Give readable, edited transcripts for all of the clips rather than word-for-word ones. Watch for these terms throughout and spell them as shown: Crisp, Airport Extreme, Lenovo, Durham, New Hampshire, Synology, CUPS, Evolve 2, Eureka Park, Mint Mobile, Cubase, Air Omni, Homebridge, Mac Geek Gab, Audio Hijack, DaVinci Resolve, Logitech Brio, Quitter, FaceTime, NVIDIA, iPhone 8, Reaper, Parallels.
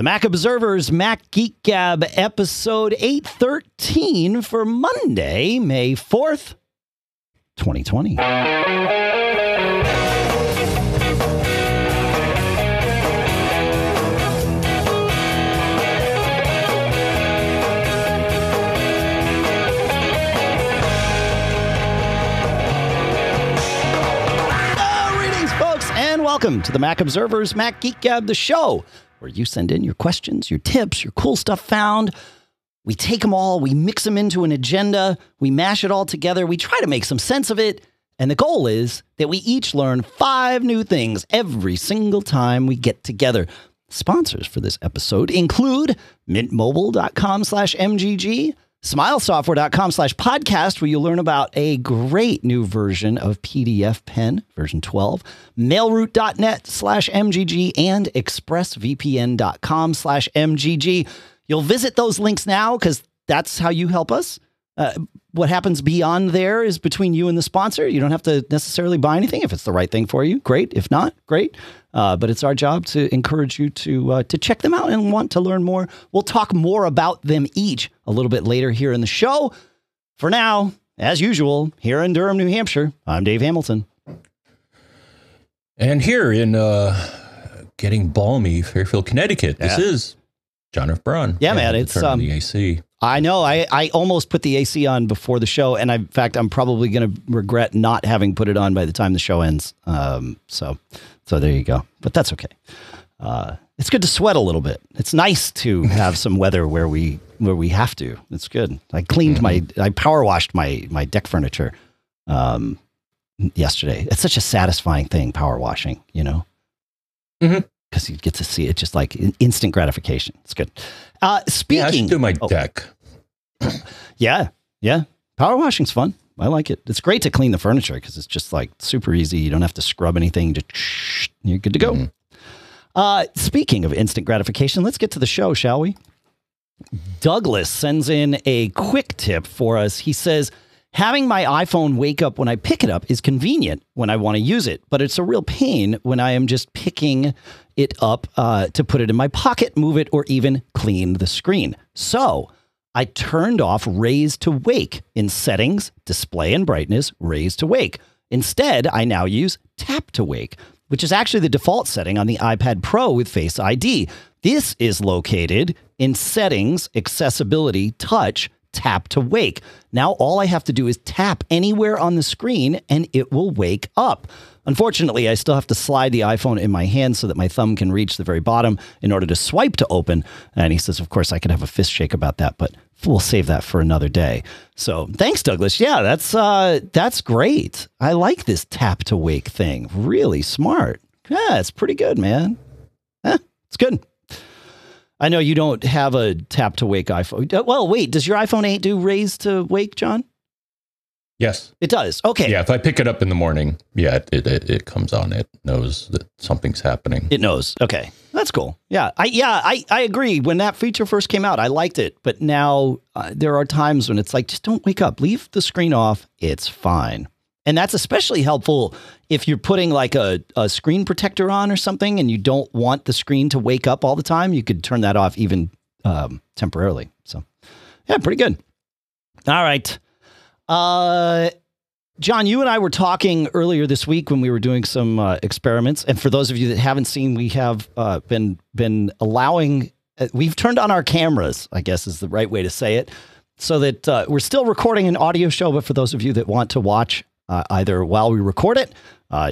The Mac Observer's Mac Geek Gab episode 813 for Monday, May 4th, 2020. Welcome to the Mac Observer's Mac Geek Gab, the show where you send in your questions, your tips, your cool stuff found. We take them all, we mix them into an agenda, we mash it all together, we try to make some sense of it. And the goal is that we each learn 5 new things every single time we get together. Sponsors for this episode include mintmobile.com/MGG, SmileSoftware.com/podcast, where you'll learn about a great new version of PDF Pen, version 12, MailRoute.net/MGG, and ExpressVPN.com/MGG. You'll visit those links now because that's how you help us. What happens beyond there is between you and the sponsor. You don't have to necessarily buy anything. If it's the right thing for you, great. If not, great. But it's our job to encourage you to check them out and want to learn more. We'll talk more about them each a little bit later here in the show. For now, as usual, here in Durham, New Hampshire, I'm Dave Hamilton. And here in getting balmy Fairfield, Connecticut, yeah. This is John F. Braun. Yeah, man, it's the AC. I know. I almost put the AC on before the show, and in fact, I'm probably going to regret not having put it on by the time the show ends. So there you go. But that's okay. It's good to sweat a little bit. It's nice to have some weather where we have to. It's good. I cleaned I power washed my deck furniture yesterday. It's such a satisfying thing, power washing. You know. Mm-hmm. Because you get to see it just like instant gratification. It's good. Speaking, yeah, I should do my deck. Yeah. Power washing's fun. I like it. It's great to clean the furniture because it's just like super easy. You don't have to scrub anything. Just you're good to go. Mm-hmm. Speaking of instant gratification, let's get to the show, shall we? Douglas sends in a quick tip for us. He says, having my iPhone wake up when I pick it up is convenient when I want to use it, but it's a real pain when I am just picking it up to put it in my pocket, move it, or even clean the screen. So I turned off Raise to Wake in Settings, Display and Brightness, Raise to Wake. Instead, I now use Tap to Wake, which is actually the default setting on the iPad Pro with Face ID. This is located in Settings, Accessibility, Touch, Tap to Wake. Now all I have to do is tap anywhere on the screen and it will wake up. Unfortunately, I still have to slide the iPhone in my hand so that my thumb can reach the very bottom in order to swipe to open. And he says, of course, I could have a fist shake about that, but we'll save that for another day. So thanks, Douglas. Yeah, that's great. I like this Tap to Wake thing. Really smart. Yeah, it's pretty good, man. Yeah, it's good. I know you don't have a Tap to Wake iPhone. Well, wait, does your iPhone 8 do Raise to Wake, John? Yes. It does. Okay. Yeah, if I pick it up in the morning, yeah, it comes on. It knows that something's happening. It knows. Okay. That's cool. Yeah. I agree. When that feature first came out, I liked it. But now there are times when it's like, just don't wake up. Leave the screen off. It's fine. And that's especially helpful if you're putting like a screen protector on or something and you don't want the screen to wake up all the time. You could turn that off even temporarily. So, yeah, pretty good. All right. John, you and I were talking earlier this week when we were doing some experiments. And for those of you that haven't seen, we have been allowing we've turned on our cameras, I guess is the right way to say it, so that we're still recording an audio show. But for those of you that want to watch either while we record it,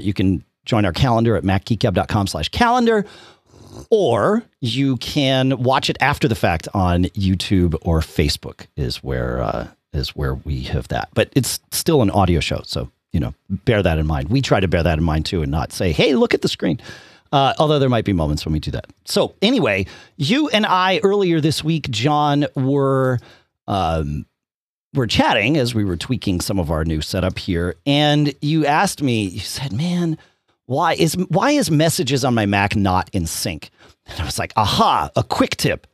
you can join our calendar at macgeekgab.com/calendar, or you can watch it after the fact on YouTube or Facebook is where we have that. But it's still an audio show, so you know, bear that in mind. We try to bear that in mind too, and not say, "Hey, look at the screen." Although there might be moments when we do that. So anyway, you and I earlier this week, John, we're chatting as we were tweaking some of our new setup here. And you asked me, you said, man, why is Messages on my Mac not in sync? And I was like, aha, a quick tip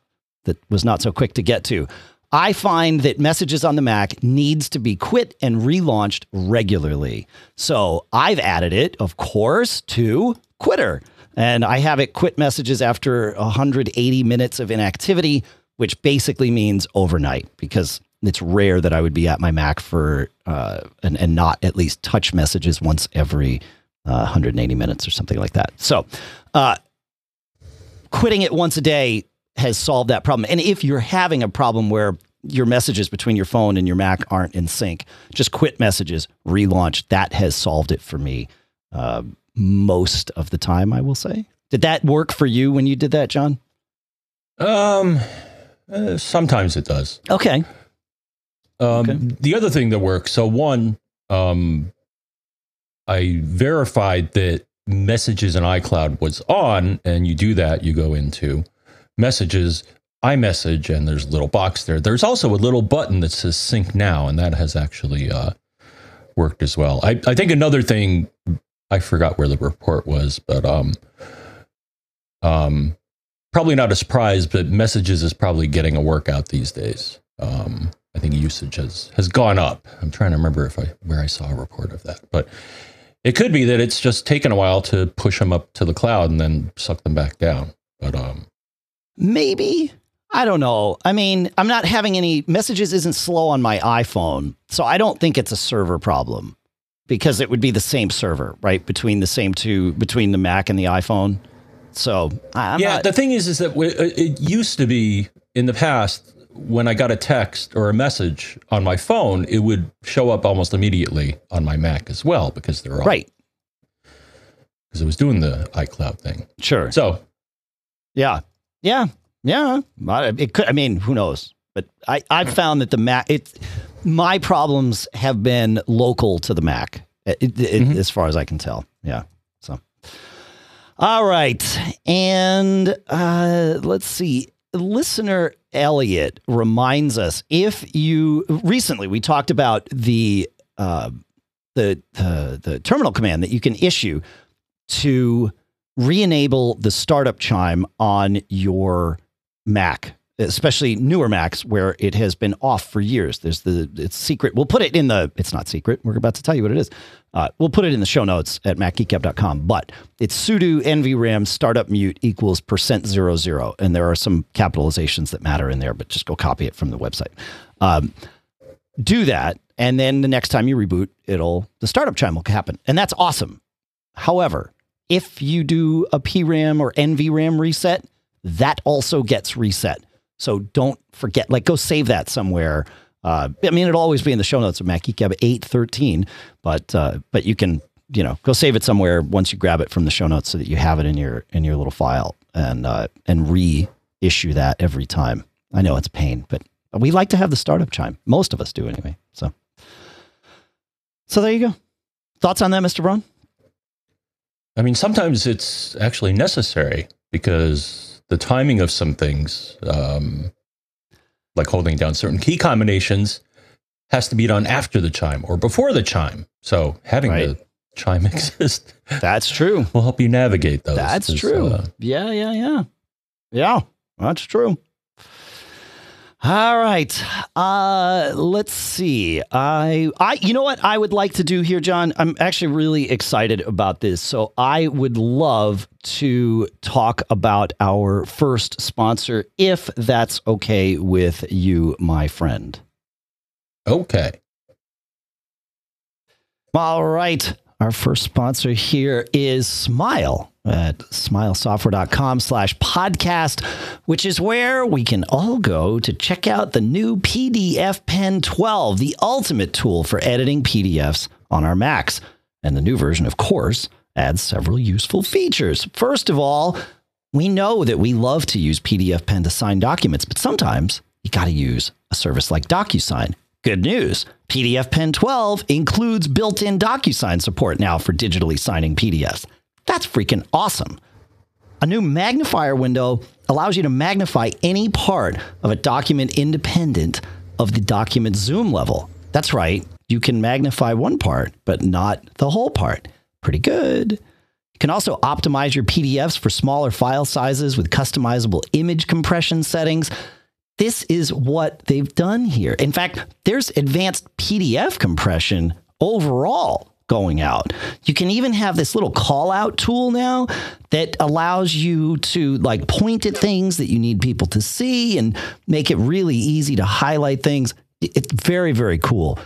that was not so quick to get to. I find that Messages on the Mac needs to be quit and relaunched regularly. So I've added it, of course, to Quitter. And I have it quit messages after 180 minutes of inactivity, which basically means overnight, because it's rare that I would be at my Mac for and not at least touch messages once every 180 minutes or something like that. So quitting it once a day has solved that problem. And if you're having a problem where your messages between your phone and your Mac aren't in sync, just quit messages, relaunch. That has solved it for me most of the time, I will say. Did that work for you when you did that, John? Sometimes it does. Okay. The other thing that works, so one, I verified that Messages in iCloud was on, and you do that, you go into Messages, iMessage, and there's a little box there. There's also a little button that says Sync Now, and that has actually worked as well. I think another thing, I forgot where the report was, but probably not a surprise, but Messages is probably getting a workout these days. I think usage has gone up. I'm trying to remember where I saw a report of that, but it could be that it's just taken a while to push them up to the cloud and then suck them back down. But maybe, I don't know. I mean, I'm not having any messages isn't slow on my iPhone, so I don't think it's a server problem, because it would be the same server, right? Between the Mac and the iPhone. So the thing is that it used to be in the past, when I got a text or a message on my phone, it would show up almost immediately on my Mac as well, because they're all right. Because it was doing the iCloud thing. Sure. So, yeah. It could. I mean, who knows? But I've found that the Mac. My problems have been local to the Mac, as far as I can tell. Yeah. So, all right, and let's see. Listener Elliot reminds us, recently we talked about the terminal command that you can issue to re-enable the startup chime on your Mac, especially newer Macs where it has been off for years. It's secret. We'll put it in it's not secret. We're about to tell you what it is. We'll put it in the show notes at MacGeekGab.com, but it's sudo NVRAM startup mute equals %00. And there are some capitalizations that matter in there, but just go copy it from the website. Do that. And then the next time you reboot, the startup chime will happen. And that's awesome. However, if you do a PRAM or NVRAM reset, that also gets reset. So don't forget, go save that somewhere. I mean, it'll always be in the show notes of Mac Geek Gab 813, but you can, go save it somewhere once you grab it from the show notes so that you have it in your little file and reissue that every time. I know it's a pain, but we like to have the startup chime. Most of us do anyway. So there you go. Thoughts on that, Mr. Braun? I mean, sometimes it's actually necessary because the timing of some things, like holding down certain key combinations, has to be done after the chime or before the chime. So having the chime exist, that's true, will help you navigate those. That's true. Yeah, that's true. All right. Let's see. You know what I would like to do here, John? I'm actually really excited about this. So I would love to talk about our first sponsor, if that's okay with you, my friend. Okay. All right. Our first sponsor here is Smile at smilesoftware.com/podcast, which is where we can all go to check out the new PDF Pen 12, the ultimate tool for editing PDFs on our Macs. And the new version, of course, adds several useful features. First of all, we know that we love to use PDF Pen to sign documents, but sometimes you got to use a service like DocuSign. Good news, PDF Pen 12 includes built-in DocuSign support now for digitally signing PDFs. That's freaking awesome. A new magnifier window allows you to magnify any part of a document independent of the document zoom level. That's right. You can magnify one part, but not the whole part. Pretty good. You can also optimize your PDFs for smaller file sizes with customizable image compression settings. This is what they've done here. In fact, there's advanced PDF compression overall going out. You can even have this little call out tool now that allows you to like point at things that you need people to see and make it really easy to highlight things. It's very, very cool.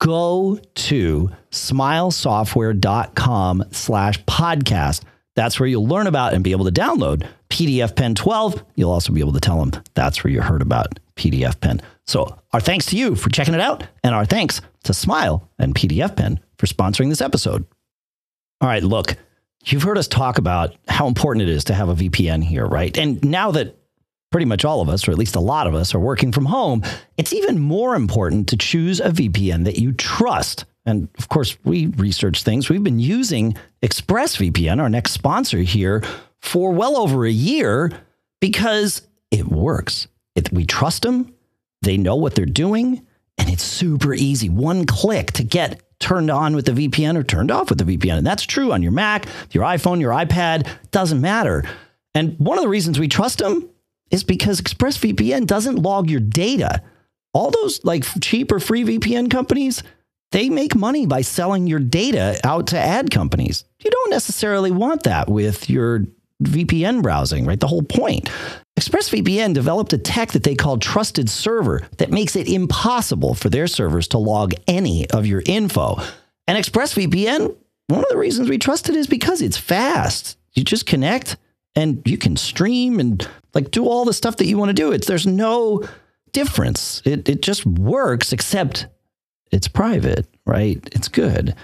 Go to smilesoftware.com/podcast. That's where you'll learn about and be able to download PDF Pen 12. You'll also be able to tell them that's where you heard about PDF Pen. So our thanks to you for checking it out, and our thanks to Smile and PDF Pen for sponsoring this episode. All right, look, you've heard us talk about how important it is to have a VPN here, right? And now that pretty much all of us, or at least a lot of us, are working from home, it's even more important to choose a VPN that you trust. And of course, we research things. We've been using Express VPN, our next sponsor here, for well over a year because it works. We trust them. They know what they're doing. And it's super easy. One click to get turned on with the VPN or turned off with the VPN. And that's true on your Mac, your iPhone, your iPad. Doesn't matter. And one of the reasons we trust them is because ExpressVPN doesn't log your data. All those like cheap or free VPN companies, they make money by selling your data out to ad companies. You don't necessarily want that with your VPN browsing, right? The whole point. ExpressVPN developed a tech that they call Trusted Server that makes it impossible for their servers to log any of your info. And ExpressVPN, one of the reasons we trust it is because it's fast. You just connect and you can stream and like do all the stuff that you want to do. There's no difference. It just works, except it's private, right? It's good.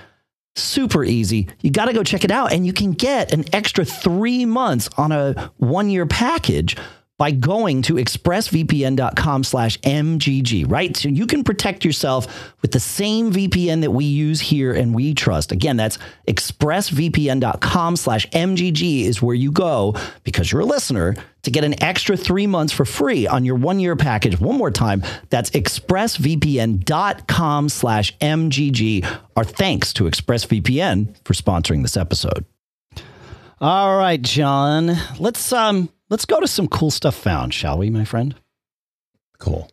Super easy. You got to go check it out. And you can get an extra 3 months on a one-year package by going to expressvpn.com/MGG, right? So you can protect yourself with the same VPN that we use here and we trust. Again, that's expressvpn.com/MGG is where you go because you're a listener to get an extra 3 months for free on your one-year package. One more time, that's expressvpn.com/MGG. Our thanks to ExpressVPN for sponsoring this episode. All right, John, let's go to some cool stuff found, shall we, my friend? Cool.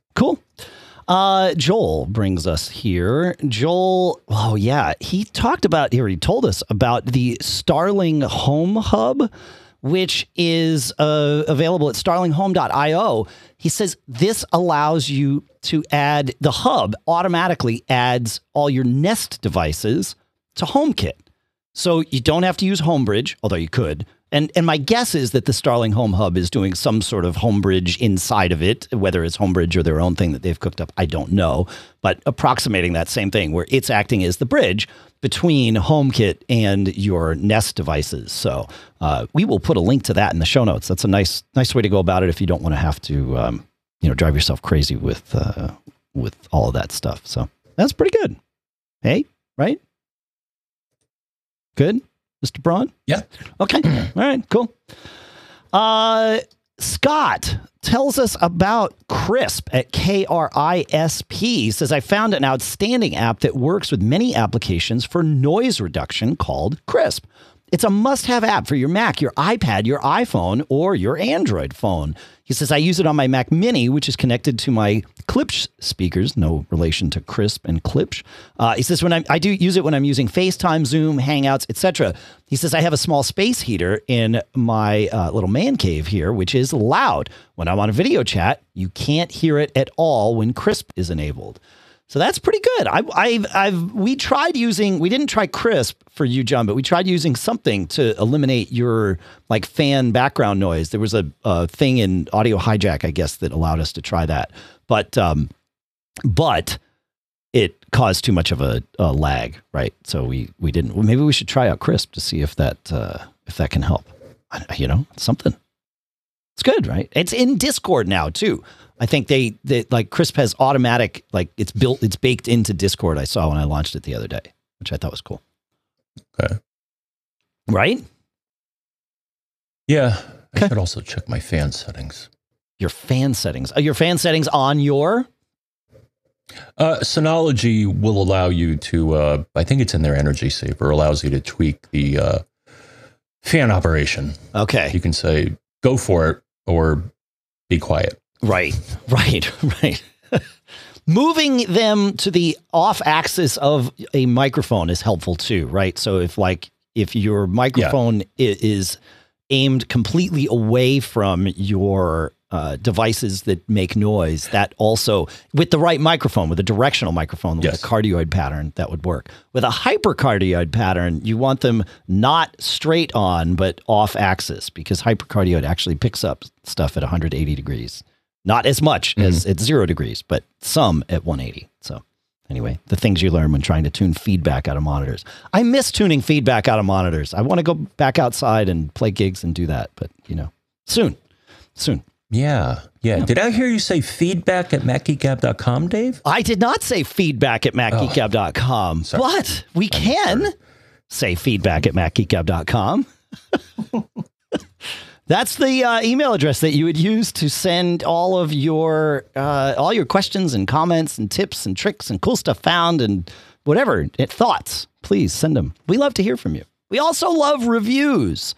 Joel brings us here. Joel, oh yeah, he told us about the Starling Home Hub, which is available at starlinghome.io. He says this allows you to add, the hub automatically adds all your Nest devices to HomeKit. So you don't have to use Homebridge, although you could. And my guess is that the Starling Home Hub is doing some sort of Homebridge inside of it, whether it's Homebridge or their own thing that they've cooked up, I don't know. But approximating that same thing where it's acting as the bridge between HomeKit and your Nest devices. So we will put a link to that in the show notes. That's a nice way to go about it if you don't want to have to drive yourself crazy with all of that stuff. So that's pretty good. Hey, right? Good? Mr. Braun? Yeah. Okay. All right. Cool. Scott tells us about Crisp at KRISP. He says, I found an outstanding app that works with many applications for noise reduction called Crisp. It's a must-have app for your Mac, your iPad, your iPhone, or your Android phone. He says, I use it on my Mac Mini, which is connected to my Klipsch speakers, no relation to Crisp and Klipsch. He says, I do use it when I'm using FaceTime, Zoom, Hangouts, etc. He says, I have a small space heater in my little man cave here, which is loud. When I'm on a video chat, you can't hear it at all when Crisp is enabled. So that's pretty good. We didn't try Crisp for you, John, but we tried using something to eliminate your like fan background noise. There was a thing in Audio Hijack, I guess, that allowed us to try that, but it caused too much of a lag, right? So we didn't. Well, maybe we should try out Crisp to see if that can help. Something. It's good, right? It's in Discord now too. I think they like Crisp has automatic, like it's baked into Discord. I saw when I launched it the other day, which I thought was cool. Okay. Right? Yeah. Okay. I should also check my fan settings. Your fan settings. Are your fan settings on your? Synology will allow you to, I think it's in their energy saver, allows you to tweak the fan operation. Okay. You can say, go for it or be quiet. Right. moving them to the off axis of a microphone is helpful too, right? So if your microphone is aimed completely away from your devices that make noise, that also, with the right microphone, with a directional microphone, with a cardioid pattern, that would work. With a hypercardioid pattern, you want them not straight on, but off axis, because hypercardioid actually picks up stuff at 180 degrees. Not as much as at 0 degrees, but some at 180. So anyway, the things you learn when trying to tune feedback out of monitors. I miss tuning feedback out of monitors. I want to go back outside and play gigs and do that, but you know, soon. Yeah. Did I hear you say feedback at MacGeekGab.com, Dave? I did not say feedback at MacGeekGab.com, but we can say feedback at MacGeekGab.com. That's the email address that you would use to send all your questions and comments and tips and tricks and cool stuff found and whatever thoughts. Please send them. We love to hear from you. We also love reviews.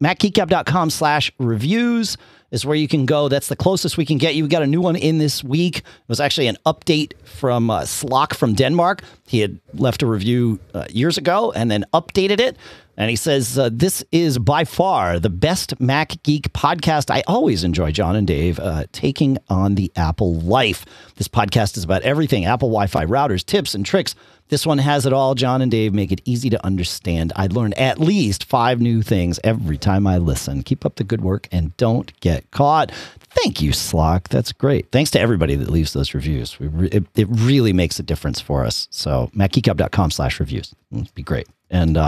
MacGeekGab.com/reviews is where you can go. That's the closest we can get you. We got a new one in this week. It was actually an update from Slock from Denmark. He had left a review years ago and then updated it. And he says, this is by far the best Mac Geek podcast. I always enjoy John and Dave taking on the Apple life. This podcast is about everything, Apple Wi-Fi routers, tips and tricks. This one has it all. John and Dave make it easy to understand. I learn at least 5 new things every time I listen. Keep up the good work and don't get caught. Thank you, Slock. That's great. Thanks to everybody that leaves those reviews. It really makes a difference for us. So MacGeekGab.com/reviews. It'd be great. And,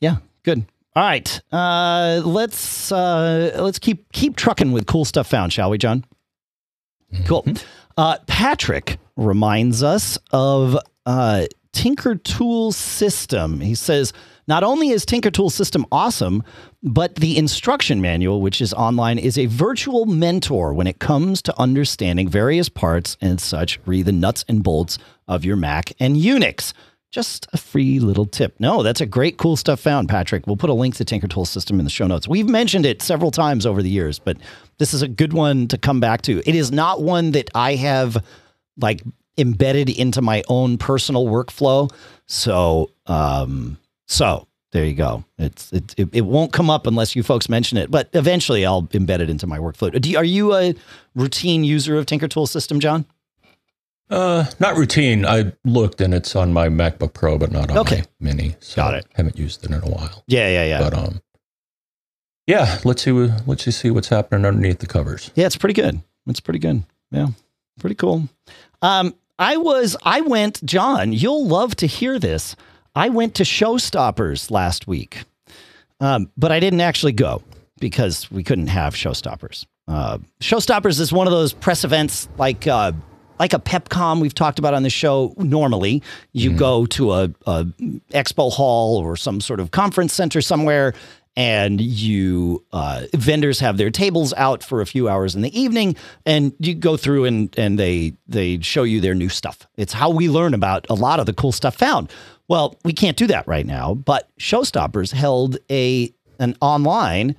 yeah, good. All right. Let's keep trucking with cool stuff found, shall we, John? Cool. Patrick reminds us of TinkerTool System. He says, not only is TinkerTool System awesome, but the instruction manual, which is online, is a virtual mentor when it comes to understanding various parts and such, read the nuts and bolts of your Mac and Unix. Just a free little tip. No, that's a great cool stuff found, Patrick. We'll put a link to TinkerTool System in the show notes. We've mentioned it several times over the years, but this is a good one to come back to. It is not one that I have like embedded into my own personal workflow. So, so there you go. It won't come up unless you folks mention it, but eventually I'll embed it into my workflow. Are you a routine user of TinkerTool System, John? Not routine. I looked and it's on my MacBook Pro, but not on my Mini. So got it. Haven't used it in a while. Yeah. But, yeah, let's just see what's happening underneath the covers. Yeah. It's pretty good. Yeah. Pretty cool. I went, John, you'll love to hear this. I went to Showstoppers last week. But I didn't actually go because we couldn't have Showstoppers. Showstoppers is one of those press events like a Pepcom we've talked about on the show. Normally you go to a expo hall or some sort of conference center somewhere, and you vendors have their tables out for a few hours in the evening, and you go through and they show you their new stuff. It's how we learn about a lot of the cool stuff found. Well, we can't do that right now, but Showstoppers held an online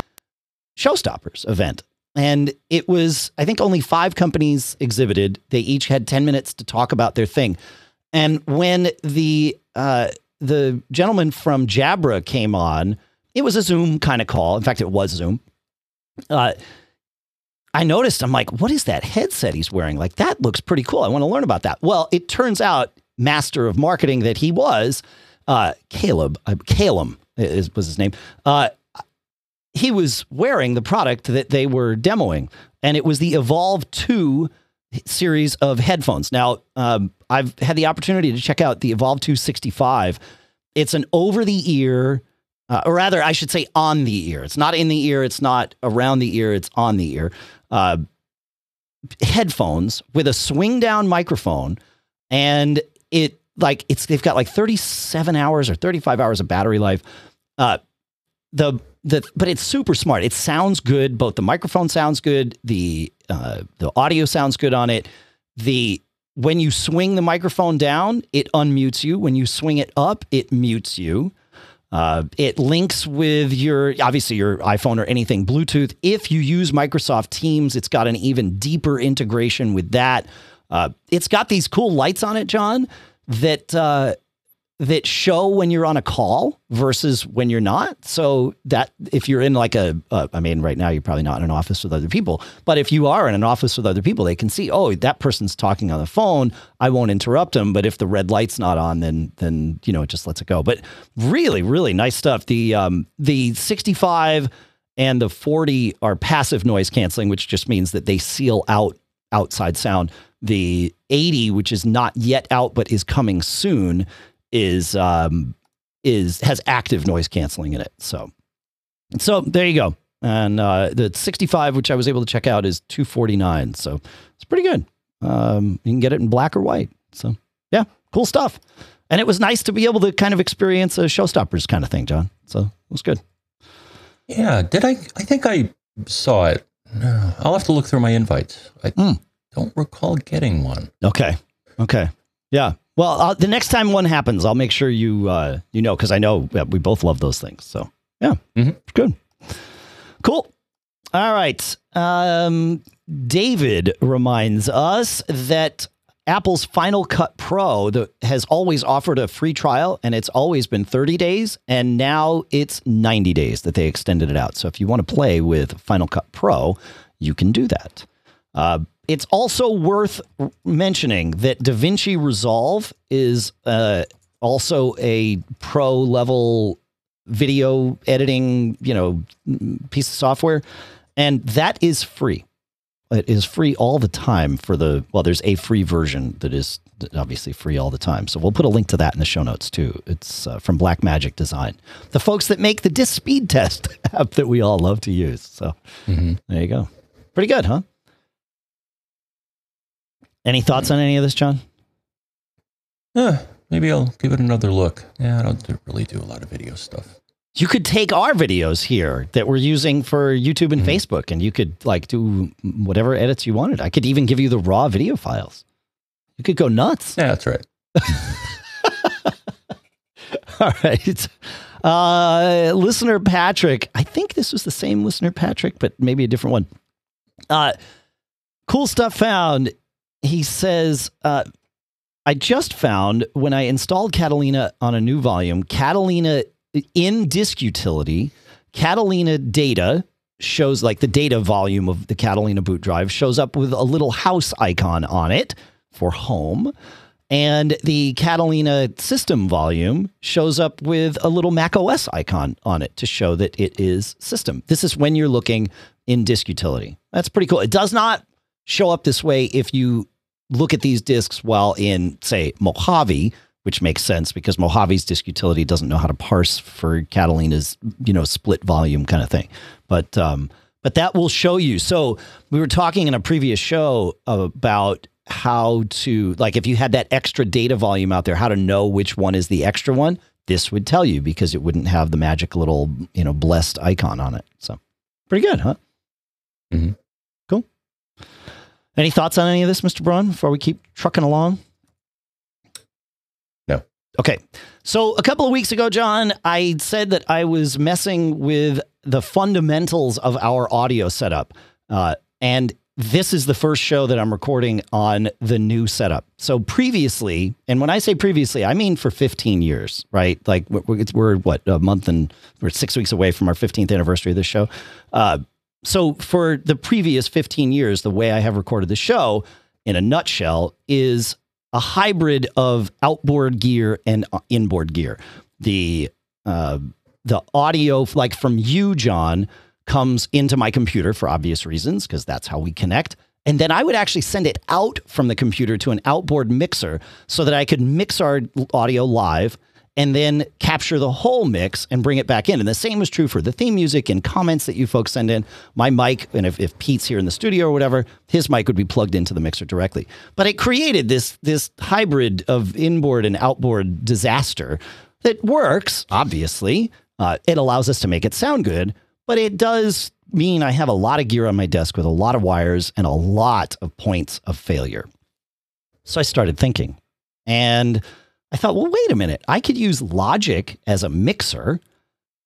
Showstoppers event. And it was, I think, only 5 companies exhibited. They each had 10 minutes to talk about their thing. And when the gentleman from Jabra came on, it was a Zoom kind of call. In fact, it was Zoom. I noticed, I'm like, what is that headset he's wearing? Like, that looks pretty cool. I want to learn about that. Well, it turns out, master of marketing that he was, Calum was his name, he was wearing the product that they were demoing, and it was the Evolve 2 series of headphones. Now, I've had the opportunity to check out the Evolve 2 65. It's an over-the-ear, or rather, I should say on the ear. It's not in the ear. It's not around the ear. It's on the ear. Headphones with a swing-down microphone, and they've got like 37 hours or 35 hours of battery life. But it's super smart. It sounds good. Both the microphone sounds good. The audio sounds good on it. When you swing the microphone down, it unmutes you. When you swing it up, it mutes you. It links with your iPhone or anything Bluetooth. If you use Microsoft Teams, it's got an even deeper integration with that. It's got these cool lights on it, John, that show when you're on a call versus when you're not. So that if you're in like right now you're probably not in an office with other people, but if you are in an office with other people, they can see, oh, that person's talking on the phone. I won't interrupt them. But if the red light's not on, then, it just lets it go. But really, really nice stuff. The 65 and the 40 are passive noise canceling, which just means that they seal out outside sound. The 80, which is not yet out, but is coming soon, has active noise canceling in it. So there you go. And the 65, which I was able to check out, is $249. So it's pretty good. You can get it in black or white. So yeah, cool stuff. And it was nice to be able to kind of experience a Showstoppers kind of thing, John. So it was good. Yeah. I think I saw it. I'll have to look through my invites. I don't recall getting one. Okay. Yeah. Well, the next time one happens, I'll make sure you know, because I know we both love those things. So, yeah, good. Cool. All right. David reminds us that Apple's Final Cut Pro has always offered a free trial, and it's always been 30 days. And now it's 90 days that they extended it out. So if you want to play with Final Cut Pro, you can do that. It's also worth mentioning that DaVinci Resolve is also a pro level video editing, piece of software. And that is free. It is free all the time there's a free version that is obviously free all the time. So we'll put a link to that in the show notes too. It's from Blackmagic Design, the folks that make the Disk Speed Test app that we all love to use. So there you go. Pretty good, huh? Any thoughts on any of this, John? Maybe I'll give it another look. Yeah, I don't really do a lot of video stuff. You could take our videos here that we're using for YouTube and Facebook, and you could do whatever edits you wanted. I could even give you the raw video files. You could go nuts. Yeah, that's right. All right. Listener Patrick. I think this was the same listener Patrick, but maybe a different one. Cool stuff found. He says, I just found when I installed Catalina on a new volume, Catalina in Disk Utility, Catalina data shows the data volume of the Catalina boot drive shows up with a little house icon on it for home. And the Catalina system volume shows up with a little Mac OS icon on it to show that it is system. This is when you're looking in Disk Utility. That's pretty cool. It does not show up this way if you look at these disks while in, say, Mojave, which makes sense because Mojave's disk utility doesn't know how to parse for Catalina's, split volume kind of thing. But that will show you. So we were talking in a previous show about how to, if you had that extra data volume out there, how to know which one is the extra one. This would tell you because it wouldn't have the magic little, blessed icon on it. So pretty good, huh? Mm-hmm. Cool. Any thoughts on any of this, Mr. Braun, before we keep trucking along? No. Okay. So a couple of weeks ago, John, I said that I was messing with the fundamentals of our audio setup. And this is the first show that I'm recording on the new setup. So previously, and when I say previously, I mean for 15 years, right? We're 6 weeks away from our 15th anniversary of this show. So for the previous 15 years, the way I have recorded the show, in a nutshell, is a hybrid of outboard gear and inboard gear. The audio, from you, John, comes into my computer for obvious reasons, because that's how we connect. And then I would actually send it out from the computer to an outboard mixer so that I could mix our audio live and then capture the whole mix and bring it back in. And the same is true for the theme music and comments that you folks send in. My mic, and if Pete's here in the studio or whatever, his mic would be plugged into the mixer directly. But it created this hybrid of inboard and outboard disaster that works, obviously. It allows us to make it sound good, but it does mean I have a lot of gear on my desk with a lot of wires and a lot of points of failure. So I started thinking, and I thought, well, wait a minute. I could use Logic as a mixer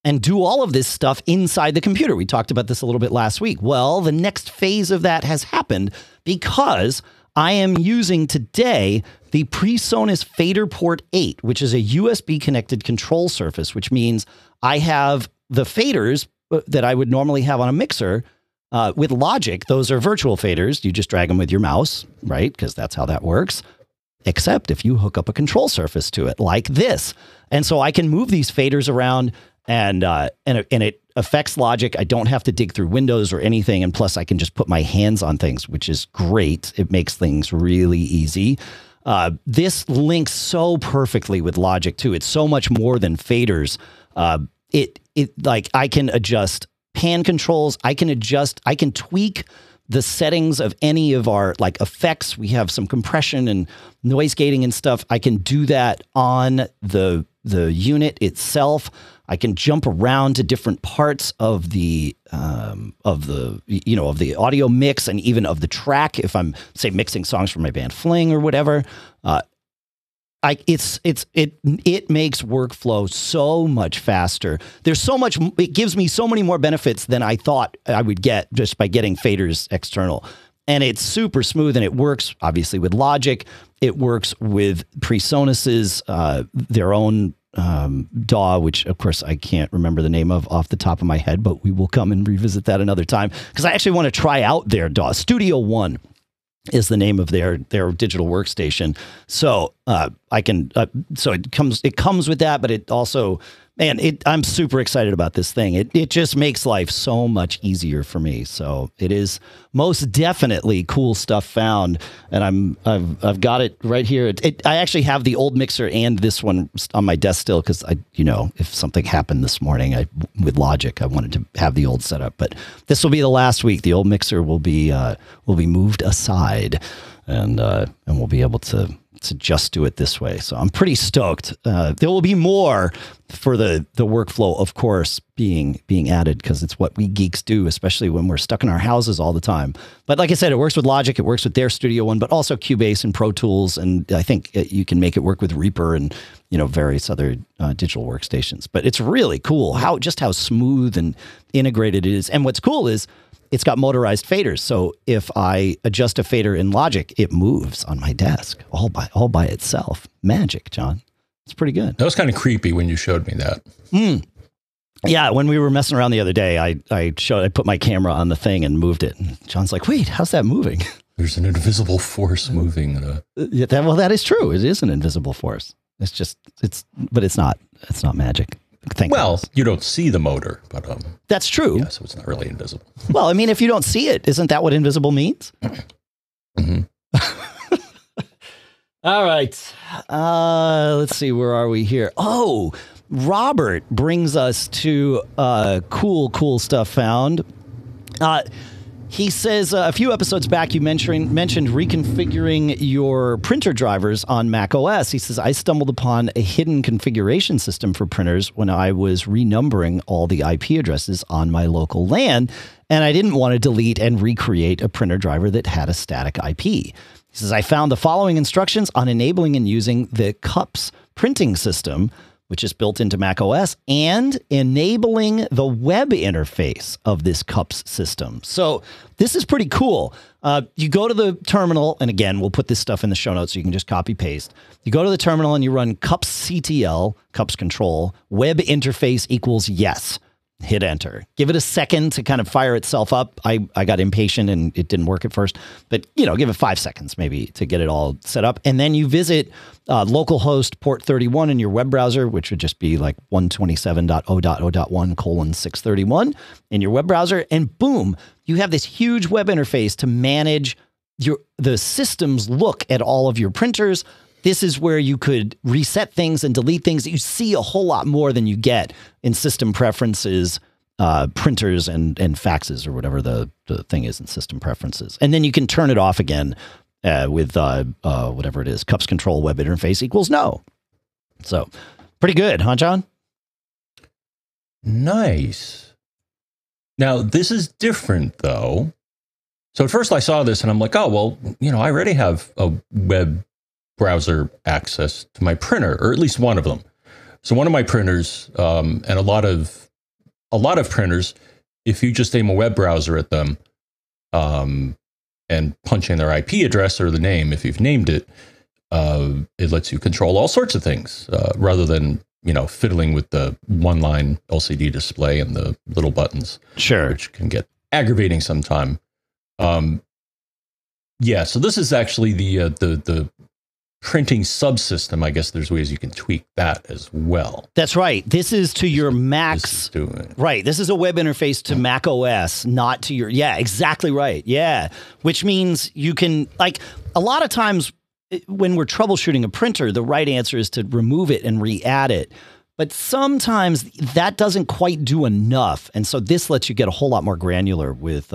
and do all of this stuff inside the computer. We talked about this a little bit last week. Well, the next phase of that has happened because I am using today the PreSonus Fader Port 8, which is a USB-connected control surface, which means I have the faders that I would normally have on a mixer. With Logic, those are virtual faders. You just drag them with your mouse, right? Because that's how that works. Except if you hook up a control surface to it like this. And so I can move these faders around and it affects Logic. I don't have to dig through windows or anything. And plus I can just put my hands on things, which is great. It makes things really easy. This links so perfectly with Logic too. It's so much more than faders. Like I can adjust pan controls. I can tweak the settings of any of our like effects. We have some compression and noise gating and stuff. I can do that on the unit itself. I can jump around to different parts of the audio mix and even of the track. If I'm say mixing songs for my band Fling or whatever, it makes workflow so much faster. There's so much, it gives me so many more benefits than I thought I would get just by getting faders external. And it's super smooth and it works obviously with Logic. It works with PreSonus's, their own DAW, which of course I can't remember the name of off the top of my head, but we will come and revisit that another time because I actually want to try out their DAW. Studio One is the name of their digital workstation. So so it comes with that, but it also, man, I'm super excited about this thing. It just makes life so much easier for me. So it is most definitely cool stuff found. And I've got it right here. I actually have the old mixer and this one on my desk still. Cause if something happened this morning, with Logic, I wanted to have the old setup, but this will be the last week. The old mixer will be moved aside and we'll be able to just do it this way. So I'm pretty stoked. There will be more for the workflow, of course, being added because it's what we geeks do, especially when we're stuck in our houses all the time. But like I said, it works with Logic. It works with their Studio One, but also Cubase and Pro Tools. And I think you can make it work with Reaper and, various other digital workstations. But it's really cool how smooth and integrated it is. And what's cool is it's got motorized faders. So if I adjust a fader in Logic, it moves on my desk all by itself. Magic, John. It's pretty good. That was kind of creepy when you showed me that. Mm. Yeah. When we were messing around the other day, I put my camera on the thing and moved it. And John's like, wait, how's that moving? There's an invisible force moving. Well, that is true. It is an invisible force. It's just, but it's not magic. Thank goodness. You don't see the motor, but that's true. Yeah, so it's not really invisible. Well, I mean, if you don't see it, isn't that what invisible means? Mm-hmm. All right. Let's see. Where are we here? Oh, Robert brings us to cool stuff found. He says a few episodes back, you mentioned reconfiguring your printer drivers on Mac OS. He says, I stumbled upon a hidden configuration system for printers when I was renumbering all the IP addresses on my local LAN, and I didn't want to delete and recreate a printer driver that had a static IP. He says, I found the following instructions on enabling and using the CUPS printing system, which is built into Mac OS, and enabling the web interface of this CUPS system. So this is pretty cool. You go to the terminal, and again, we'll put this stuff in the show notes so you can just copy paste. You go to the terminal and you run CUPS CTL, CUPS control, web interface equals yes. Hit enter. Give it a second to kind of fire itself up. I got impatient and it didn't work at first, but give it 5 seconds maybe to get it all set up. And then you visit localhost port 31 in your web browser, which would just be like 127.0.0.1:631 in your web browser. And boom, you have this huge web interface to manage the system's look at all of your printers. This is where you could reset things and delete things. You see a whole lot more than you get in system preferences, printers and faxes or whatever the thing is in system preferences. And then you can turn it off again with whatever it is, CUPS control web interface equals no. So pretty good, huh, John? Nice. Now, this is different, though. So at first I saw this and I'm like, oh, well, I already have a web browser access to my printer, or at least one of them. So one of my printers, and a lot of printers, if you just aim a web browser at them and punch in their IP address or the name, if you've named it, it lets you control all sorts of things rather than, you know, fiddling with the one-line LCD display and the little buttons, sure, which can get aggravating sometime. Yeah, so this is actually the printing subsystem. I guess there's ways you can tweak that as well. That's right. This is to your Mac's, right? This is a web interface to Mac OS, not to your, yeah, exactly right. Yeah, which means you can, like, a lot of times when we're troubleshooting a printer, the right answer is to remove it and re-add it. But sometimes that doesn't quite do enough. And so this lets you get a whole lot more granular with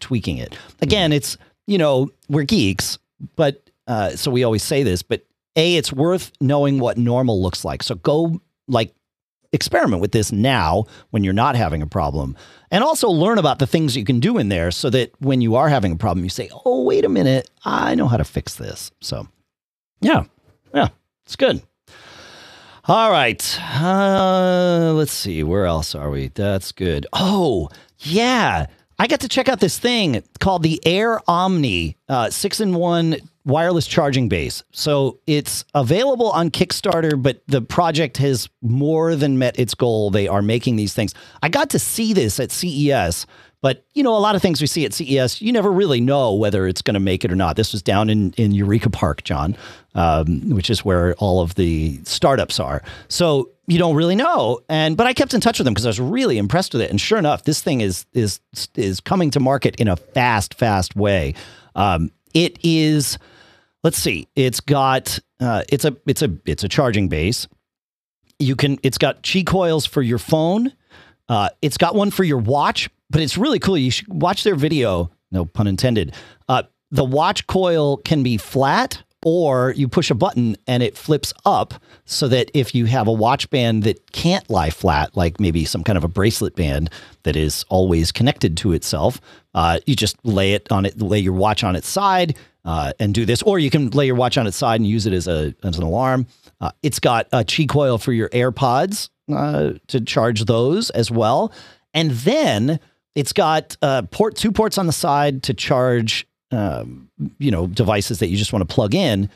tweaking it. Again, it's, you know, we're geeks, but so we always say this, but A, it's worth knowing what normal looks like. So go, like, experiment with this now when you're not having a problem, and also learn about the things you can do in there so that when you are having a problem, you say, oh, wait a minute, I know how to fix this. So yeah, it's good. All right. Let's see. Where else are we? That's good. Oh, yeah. I got to check out this thing called the Air Omni 6-in-1 wireless charging base. So it's available on Kickstarter, but the project has more than met its goal. They are making these things. I got to see this at CES, but, you know, a lot of things we see at CES, you never really know whether it's going to make it or not. This was down in Eureka Park, John, which is where all of the startups are. So you don't really know. But I kept in touch with them because I was really impressed with it. And sure enough, this thing is coming to market in a fast, fast way. It is, let's see, it's got, it's a charging base. It's got Qi coils for your phone. It's got one for your watch, but it's really cool. You should watch their video, no pun intended. The watch coil can be flat, or you push a button and it flips up, so that if you have a watch band that can't lie flat, like maybe some kind of a bracelet band that is always connected to itself, you just lay your watch on its side and do this, or you can lay your watch on its side and use it as an alarm. It's got a Qi coil for your AirPods to charge those as well. And then it's got two ports on the side to charge you know, devices that you just want to plug in.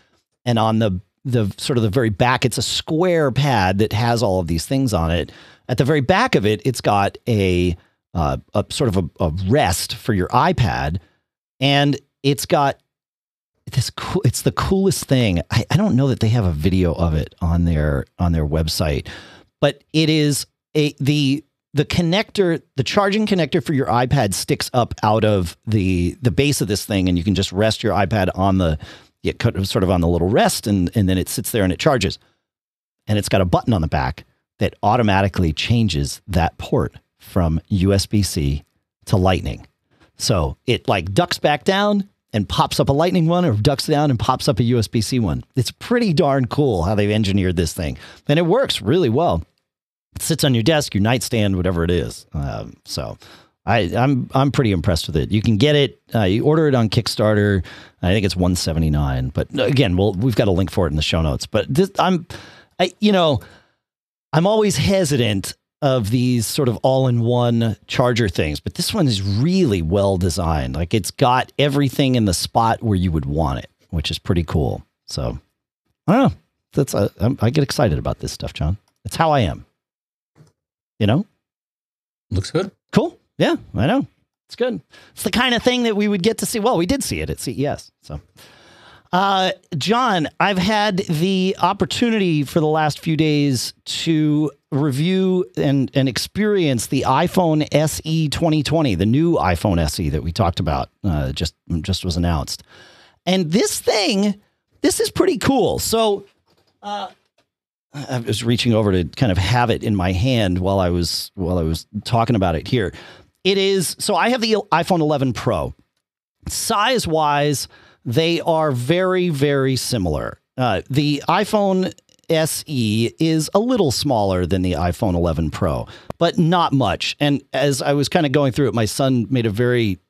And on the sort of the very back, it's a square pad that has all of these things on it. At the very back of it, it's got a sort of a rest for your iPad. And it's got this cool, it's the coolest thing. I don't know that they have a video of it on their website, but it is the connector, the charging connector for your iPad sticks up out of the base of this thing, and you can just rest your iPad on the little rest, and then it sits there and it charges. And it's got a button on the back that automatically changes that port from USB-C to Lightning. So it, like, ducks back down and pops up a Lightning one, or ducks down and pops up a USB-C one. It's pretty darn cool how they've engineered this thing. And it works really well. It sits on your desk, your nightstand, whatever it is. So I'm pretty impressed with it. You can get it. You order it on Kickstarter. I think it's $179. But again, we've got a link for it in the show notes. But this, I'm always hesitant of these sort of all-in-one charger things. But this one is really well designed. Like, it's got everything in the spot where you would want it, which is pretty cool. So I don't know. That's I get excited about this stuff, John. That's how I am. You know, looks good. Cool. Yeah, I know. It's good. It's the kind of thing that we would get to see. Well, we did see it at CES. So, John, I've had the opportunity for the last few days to review and experience the iPhone SE 2020, the new iPhone SE that we talked about, just was announced. And this is pretty cool. So, I was reaching over to kind of have it in my hand while I was talking about it here. It is, so I have the iPhone 11 Pro. Size-wise, they are very, very similar. The iPhone SE is a little smaller than the iPhone 11 Pro, but not much. And as I was kind of going through it, my son made a very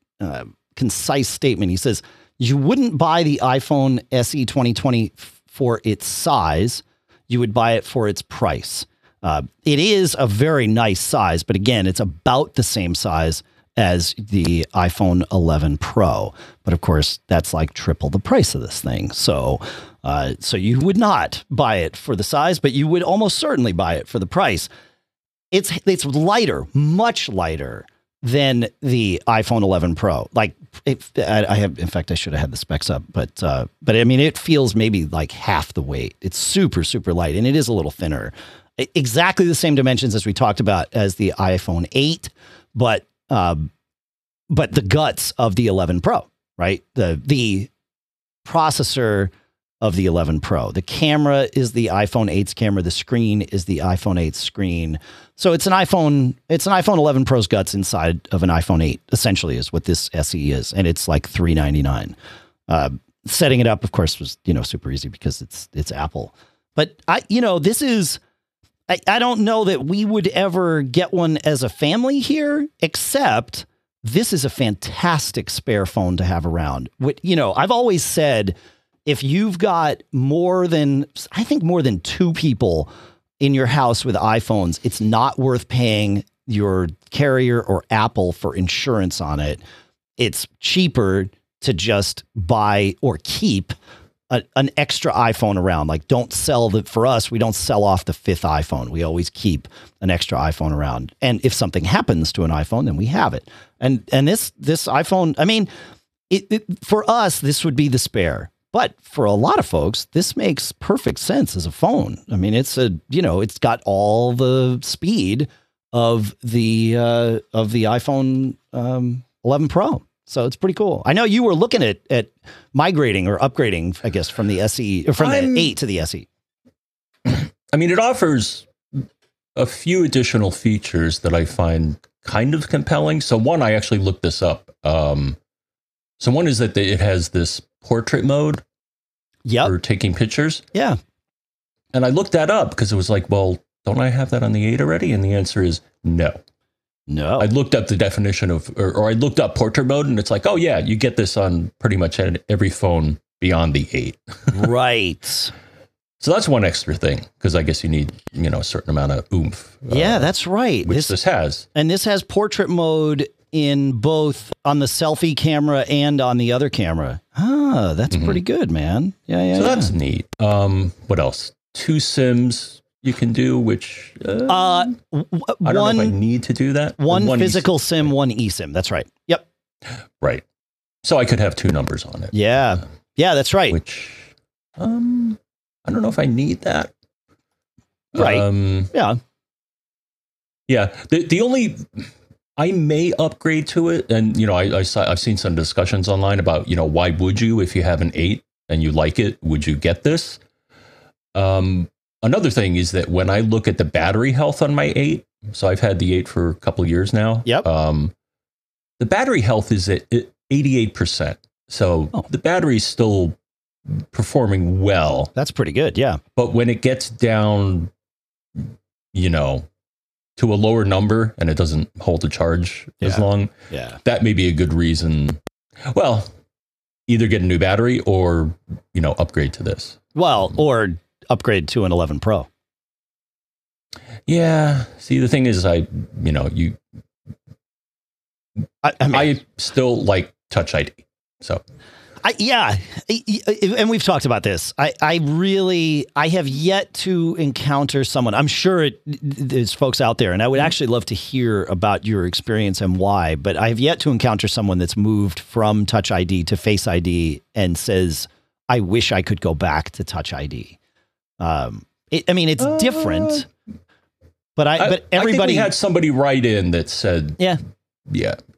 concise statement. He says, you wouldn't buy the iPhone SE 2020 for its size. You would buy it for its price. It is a very nice size, but again, it's about the same size as the iPhone 11 Pro. But of course, that's like triple the price of this thing. So so you would not buy it for the size, but you would almost certainly buy it for the price. It's lighter, much lighter than the iPhone 11 Pro. Like I have, in fact, I should have had the specs up, but I mean, it feels maybe like half the weight. It's super, super light, and it is a little thinner. Exactly the same dimensions as we talked about as the iPhone 8, but the guts of the 11 Pro, right? The processor of the 11 Pro. The camera is the iPhone 8's camera. The screen is the iPhone 8's screen. So it's an iPhone 11 Pro's guts inside of an iPhone 8, essentially, is what this SE is. And it's like $399. Setting it up, of course, was, you know, super easy because it's Apple. But this is, I don't know that we would ever get one as a family here, except this is a fantastic spare phone to have around. You know, I've always said, if you've got more than two people in your house with iPhones, it's not worth paying your carrier or Apple for insurance on it. It's cheaper to just buy or keep an extra iPhone around. Like, don't sell that for us. We don't sell off the fifth iPhone. We always keep an extra iPhone around. And if something happens to an iPhone, then we have it. And this iPhone, I mean, for us, this would be the spare. But for a lot of folks, this makes perfect sense as a phone. I mean, it's got all the speed of the iPhone 11 Pro. So it's pretty cool. I know you were looking at migrating or upgrading, I guess, from the SE, or from the 8 to the SE. I mean, it offers a few additional features that I find kind of compelling. So one, I actually looked this up. So one is that it has this portrait mode, yep, for taking pictures. Yeah. And I looked that up because it was like, well, don't I have that on the 8 already? And the answer is no. No. I looked up the definition of, or I looked up portrait mode, and it's like, oh yeah, you get this on pretty much every phone beyond the 8. Right. So that's one extra thing, because I guess you need, you know, a certain amount of oomph. Yeah, that's right. Which this has. And this has portrait mode in both on the selfie camera and on the other camera. Ah, that's pretty good, man. Yeah. So that's neat. What else? 2 SIMs you can do, which I don't know if I need to do that. One physical SIM, one eSIM. That's right. Yep. Right. So I could have 2 numbers on it. Yeah. Yeah, that's right. Which I don't know if I need that. Right. Yeah. Yeah. The only, I may upgrade to it, and you know, I've seen some discussions online about, you know, why would you, if you have an 8 and you like it, would you get this? Another thing is that when I look at the battery health on my 8, so I've had the 8 for a couple of years now. Yep. The battery health is at 88%, so the battery's still performing well. That's pretty good, yeah. But when it gets down, you know, to a lower number and it doesn't hold the charge as long, that may be a good reason. Well, either get a new battery or, you know, upgrade to this. Well, or upgrade to an 11 Pro. Yeah. See, the thing is, I still like Touch ID. So and we've talked about this. I have yet to encounter someone. I'm sure there's folks out there, and I would actually love to hear about your experience and why, but I have yet to encounter someone that's moved from Touch ID to Face ID and says, I wish I could go back to Touch ID. It's different, but but everybody, I think we had somebody write in that said, yeah,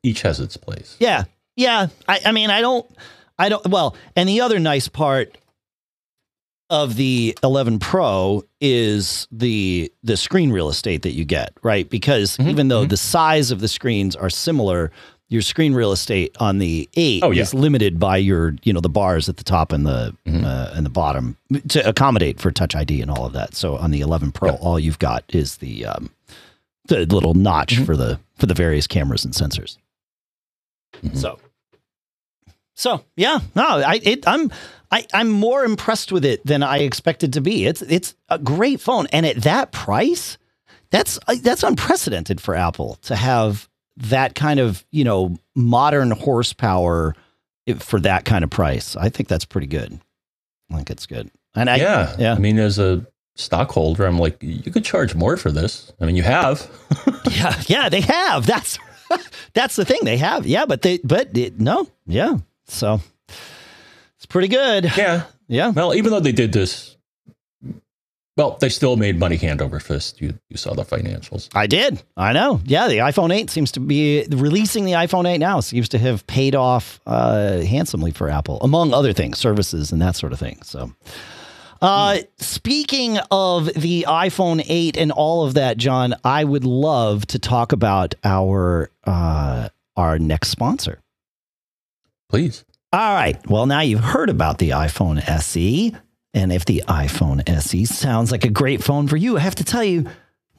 each has its place. Yeah. Yeah. I mean, well, and the other nice part of the 11 Pro is the screen real estate that you get, right? Because even though the size of the screens are similar, your screen real estate on the 8 is limited by your, you know, the bars at the top and the bottom to accommodate for Touch ID and all of that. So on the 11 Pro, all you've got is the little notch for the various cameras and sensors. So So yeah, no, I'm more impressed with it than I expected to be. It's a great phone, and at that price, that's unprecedented for Apple to have that kind of, you know, modern horsepower for that kind of price. I think that's pretty good. I think it's good. And yeah. I mean, as a stockholder, I'm like, you could charge more for this. I mean, you have. yeah, they have. That's the thing, they have. Yeah, but so it's pretty good. Yeah. Well, even though they did this, well, they still made money hand over fist. You saw the financials. I did. I know. Yeah, the iPhone 8 seems to be releasing the iPhone 8 now. Seems to have paid off handsomely for Apple, among other things, services and that sort of thing. So, speaking of the iPhone 8 and all of that, John, I would love to talk about our next sponsor. Please. All right. Well, now you've heard about the iPhone SE. And if the iPhone SE sounds like a great phone for you, I have to tell you,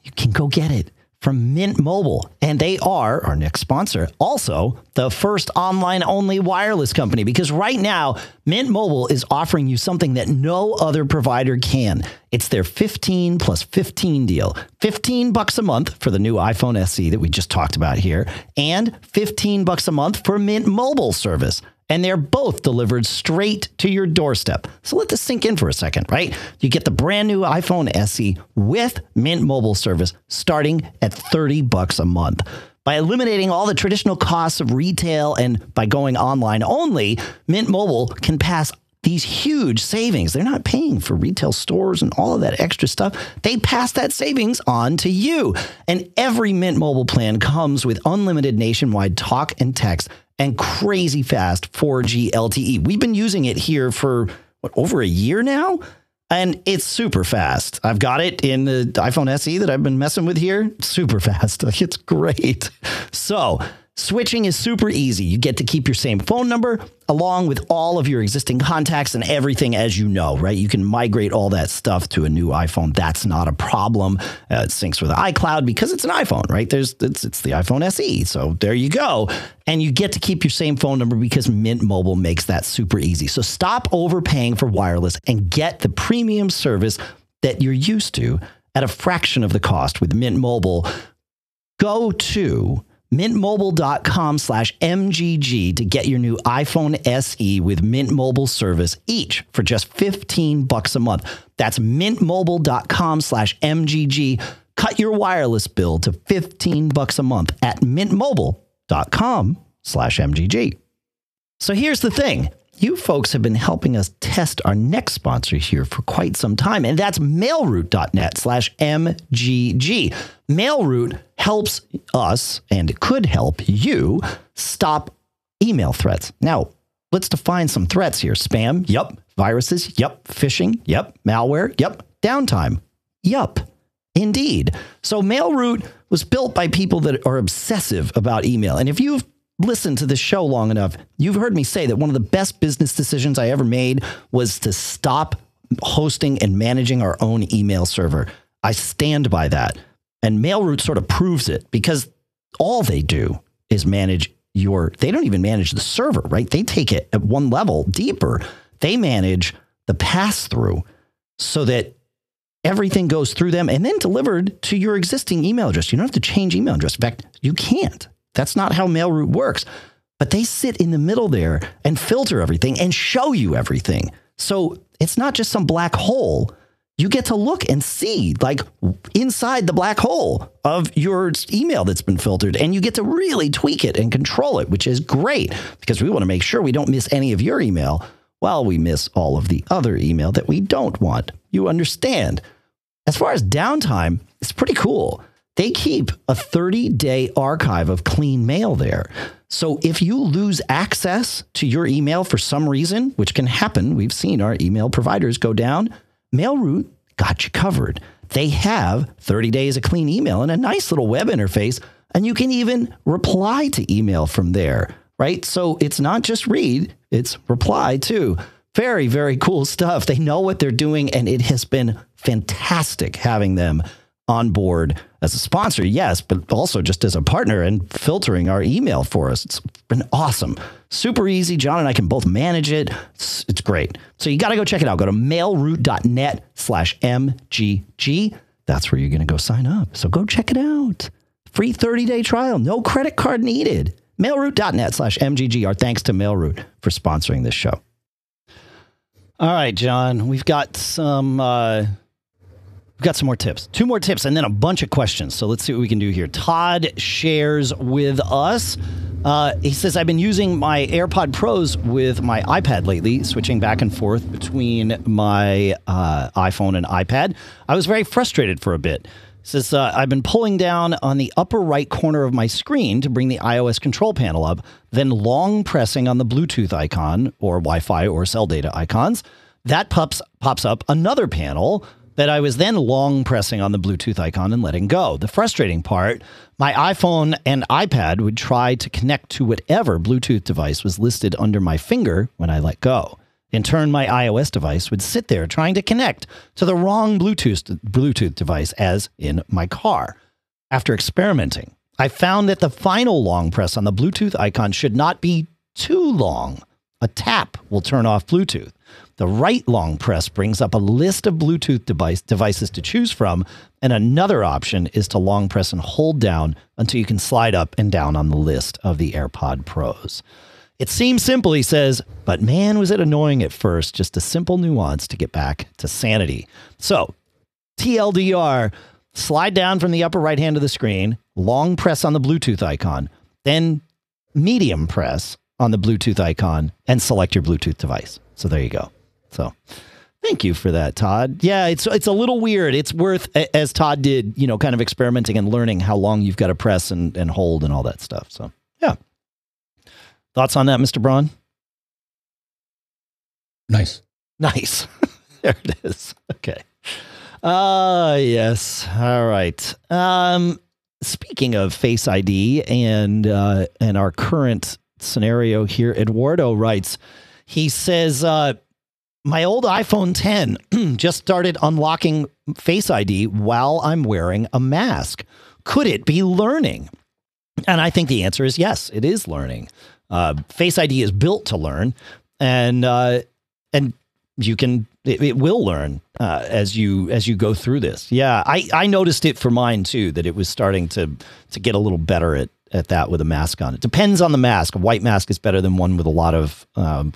you can go get it from Mint Mobile. And they are our next sponsor. Also, the first online-only wireless company, because right now, Mint Mobile is offering you something that no other provider can. It's their 15 plus 15 deal. $15 a month for the new iPhone SE that we just talked about here, and $15 a month for Mint Mobile service. And they're both delivered straight to your doorstep. So let this sink in for a second, right? You get the brand new iPhone SE with Mint Mobile service starting at $30 a month. By eliminating all the traditional costs of retail and by going online only, Mint Mobile can pass these huge savings. They're not paying for retail stores and all of that extra stuff. They pass that savings on to you. And every Mint Mobile plan comes with unlimited nationwide talk and text and crazy fast 4G LTE. We've been using it here for over a year now, and it's super fast. I've got it in the iPhone SE that I've been messing with here. Super fast. It's great. So switching is super easy. You get to keep your same phone number along with all of your existing contacts and everything, as you know, right? You can migrate all that stuff to a new iPhone. That's not a problem. It syncs with iCloud because it's an iPhone, right? It's the iPhone SE. So there you go. And you get to keep your same phone number because Mint Mobile makes that super easy. So stop overpaying for wireless and get the premium service that you're used to at a fraction of the cost with Mint Mobile. Go to mintmobile.com/MGG to get your new iPhone SE with Mint Mobile service, each for just $15 a month. That's mintmobile.com/MGG. Cut your wireless bill to $15 a month at mintmobile.com/MGG. So here's the thing. You folks have been helping us test our next sponsor here for quite some time, and that's MailRoute.net/MGG. MailRoute helps us and could help you stop email threats. Now, let's define some threats here. Spam, yup. Viruses, yup. Phishing, yup. Malware, yup. Downtime, yup. Indeed. So MailRoute was built by people that are obsessive about email. And if you've listen to this show long enough, you've heard me say that one of the best business decisions I ever made was to stop hosting and managing our own email server. I stand by that. And MailRoute sort of proves it, because all they do is manage they don't even manage the server, right? They take it at one level deeper. They manage the pass-through so that everything goes through them and then delivered to your existing email address. You don't have to change email address. In fact, you can't. That's not how MailRoute works, but they sit in the middle there and filter everything and show you everything. So it's not just some black hole. You get to look and see, like, inside the black hole of your email that's been filtered, and you get to really tweak it and control it, which is great, because we want to make sure we don't miss any of your email while we miss all of the other email that we don't want. You understand? As far as downtime, it's pretty cool. They keep a 30-day archive of clean mail there. So if you lose access to your email for some reason, which can happen, we've seen our email providers go down, MailRoute got you covered. They have 30 days of clean email and a nice little web interface, and you can even reply to email from there, right? So it's not just read, it's reply too. Very, very cool stuff. They know what they're doing, and it has been fantastic having them on board as a sponsor, yes, but also just as a partner and filtering our email for us. It's been awesome. Super easy. John and I can both manage it. It's great. So you got to go check it out. Go to mailroute.net/MGG. That's where you're going to go sign up. So go check it out. Free 30-day trial. No credit card needed. MailRoute.net/MGG. Our thanks to MailRoute for sponsoring this show. All right, John, we've got some more tips. Two more tips and then a bunch of questions. So let's see what we can do here. Todd shares with us. He says, I've been using my AirPod Pros with my iPad lately, switching back and forth between my iPhone and iPad. I was very frustrated for a bit. He says, I've been pulling down on the upper right corner of my screen to bring the iOS control panel up, then long pressing on the Bluetooth icon or Wi-Fi or cell data icons. That pops up another panel that I was then long pressing on the Bluetooth icon and letting go. The frustrating part, my iPhone and iPad would try to connect to whatever Bluetooth device was listed under my finger when I let go. In turn, my iOS device would sit there trying to connect to the wrong Bluetooth device, as in my car. After experimenting, I found that the final long press on the Bluetooth icon should not be too long. A tap will turn off Bluetooth. The right long press brings up a list of Bluetooth devices to choose from, and another option is to long press and hold down until you can slide up and down on the list of the AirPod Pros. It seems simple, he says, but man, was it annoying at first. Just a simple nuance to get back to sanity. So, TLDR, slide down from the upper right hand of the screen, long press on the Bluetooth icon, then medium press on the Bluetooth icon, and select your Bluetooth device. So there you go. So thank you for that, Todd. Yeah, it's a little weird. It's worth, as Todd did, you know, kind of experimenting and learning how long you've got to press and hold and all that stuff. So, yeah. Thoughts on that, Mr. Braun? Nice. Nice. There it is. Okay. Yes. All right. Speaking of Face ID and our current scenario here, Eduardo writes, he says, my old iPhone 10 just started unlocking Face ID while I'm wearing a mask. Could it be learning? And I think the answer is yes, it is learning. Face ID is built to learn, and you can, it will learn as you go through this. Yeah, I noticed it for mine too, that it was starting to get a little better at that with a mask on. It depends on the mask. A white mask is better than one with a lot of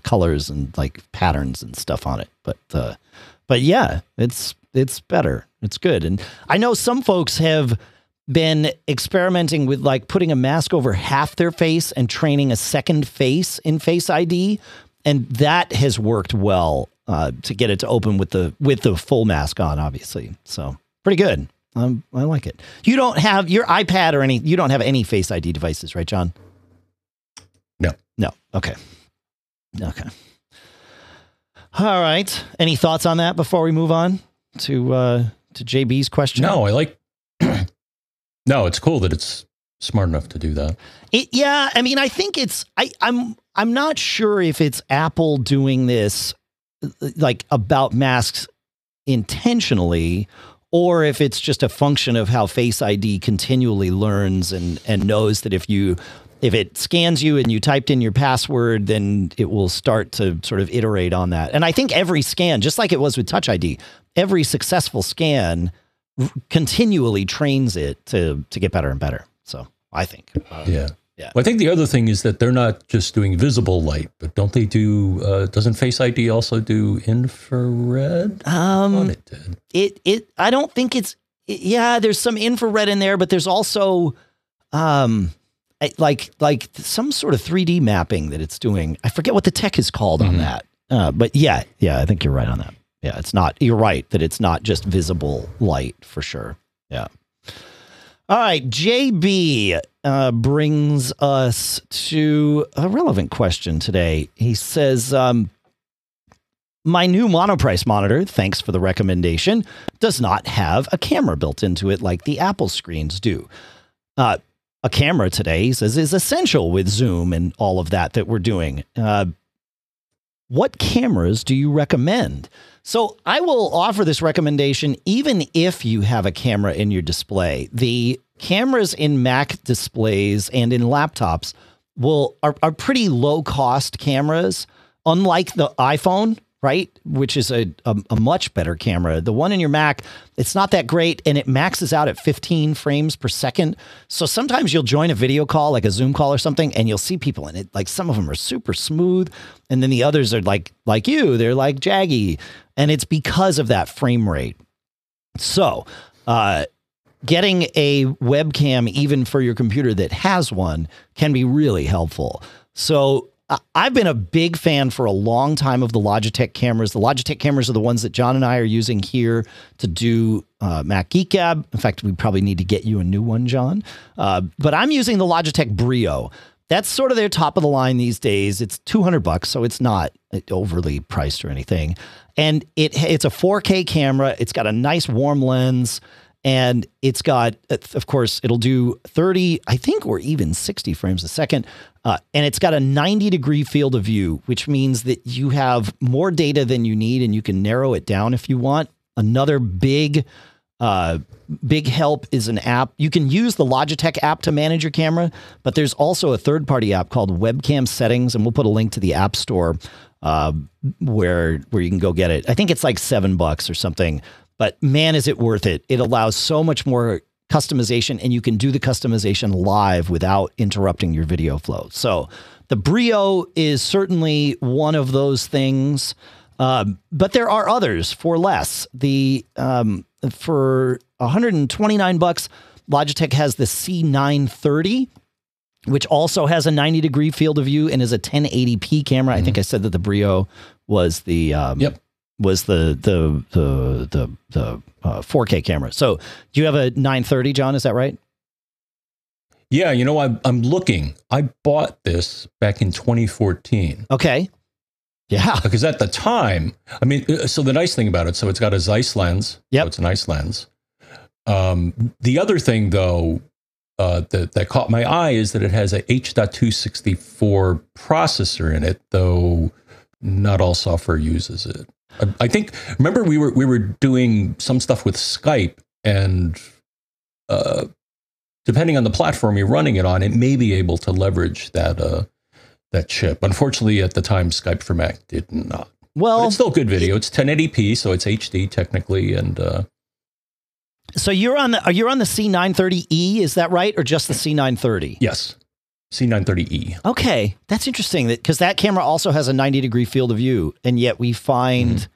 colors and like patterns and stuff on it. But yeah, it's better. It's good. And I know some folks have been experimenting with like putting a mask over half their face and training a second face in Face ID. And that has worked well to get it to open with the full mask on, obviously. So pretty good. I like it. You don't have your iPad or you don't have any Face ID devices, right, John? No. Okay. All right. Any thoughts on that before we move on to JB's question? No, No, it's cool that it's smart enough to do that. Yeah. I mean, I think I'm not sure if it's Apple doing this like about masks intentionally, or if it's just a function of how Face ID continually learns and knows that if it scans you and you typed in your password, then it will start to sort of iterate on that. And I think every scan, just like it was with Touch ID, every successful scan continually trains it to get better and better. So I think. Yeah. Well, I think the other thing is that they're not just doing visible light, but don't they do, doesn't Face ID also do infrared? I thought it did. I don't think there's some infrared in there, but there's also, like some sort of 3D mapping that it's doing. I forget what the tech is called on that. But yeah, I think you're right on that. Yeah, you're right that it's not just visible light for sure. Yeah. All right. JB brings us to a relevant question today. He says, my new monoprice monitor, thanks for the recommendation, does not have a camera built into it like the Apple screens do. A camera today, he says, is essential with Zoom and all of that we're doing. What cameras do you recommend? So I will offer this recommendation even if you have a camera in your display. The cameras in Mac displays and in laptops are pretty low-cost cameras, unlike the iPhone, right? Which is a much better camera. The one in your Mac, it's not that great, and it maxes out at 15 frames per second. So sometimes you'll join a video call, like a Zoom call or something, and you'll see people in it. Like, some of them are super smooth, and then the others are like you, they're like jaggy. And it's because of that frame rate. So getting a webcam, even for your computer that has one, can be really helpful. So I've been a big fan for a long time of the Logitech cameras. The Logitech cameras are the ones that John and I are using here to do Mac Geek Gab. In fact, we probably need to get you a new one, John. But I'm using the Logitech Brio. That's sort of their top of the line these days. It's $200, so it's not overly priced or anything. And it's a 4K camera. It's got a nice warm lens. And it's got, of course, it'll do 30, I think, or even 60 frames a second. And it's got a 90-degree field of view, which means that you have more data than you need and you can narrow it down if you want. Another big help is an app. You can use the Logitech app to manage your camera, but there's also a third-party app called Webcam Settings, and we'll put a link to the App Store where you can go get it. I think it's like $7 or something. But man, is it worth it. It allows so much more customization, and you can do the customization live without interrupting your video flow. So the Brio is certainly one of those things, but there are others for less. For $129, Logitech has the C930, which also has a 90-degree field of view and is a 1080p camera. Mm-hmm. I think I said that the Brio was the... Was the 4K camera. So do you have a 930, John? Is that right? Yeah, you know, I'm looking. I bought this back in 2014. Okay. Yeah. Because at the time, I mean, so the nice thing about it, so it's got a Zeiss lens. Yeah. So it's a nice lens. The other thing, though, that caught my eye is that it has a H.264 processor in it, though not all software uses it. I think, remember, we were doing some stuff with Skype, and depending on the platform you're running it on, it may be able to leverage that chip. Unfortunately, at the time, Skype for Mac did not. Well, but it's still good video. It's 1080p, so it's HD technically. And so are you on the C930E? Is that right, or just the C930? Yes. C930E. Okay, that's interesting, because that camera also has a 90-degree field of view, and yet we find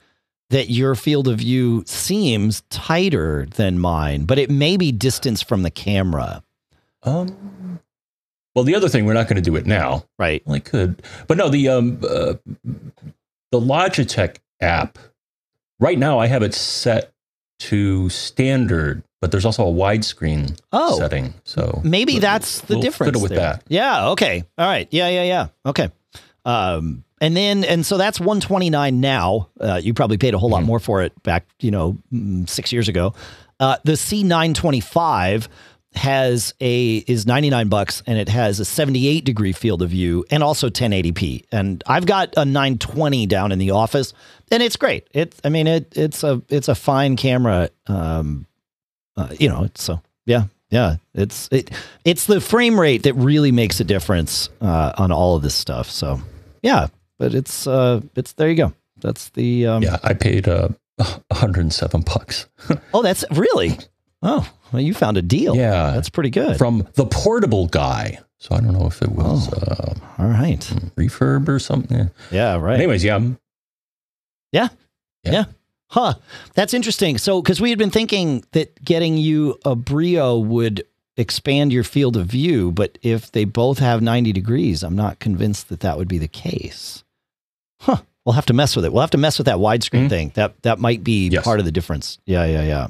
that your field of view seems tighter than mine, but it may be distance from the camera. Well, the other thing, we're not going to do it now, right? Well, I could, but no, the Logitech app. Right now, I have it set to standard. But there's also a widescreen setting, so maybe that's the difference. Fiddle with that. Yeah. Okay. All right. Yeah. Okay. And so that's $129 now. You probably paid a whole lot more for it back, 6 years ago. The C925 is $99, and it has a 78-degree field of view and also 1080p. And I've got a 920 down in the office, and it's great. It's a fine camera. It's the frame rate that really makes a difference on all of this stuff. So yeah, but it's there you go. That's the I paid $107. Oh, that's really? Oh, well, you found a deal. Yeah, that's pretty good from the portable guy. So I don't know if it was all right, refurb or something. Yeah, right. Anyways, yeah. Huh. That's interesting. So, because we had been thinking that getting you a Brio would expand your field of view, but if they both have 90 degrees, I'm not convinced that would be the case. Huh. We'll have to mess with it. We'll have to mess with that widescreen thing. That might be part of the difference. Yeah.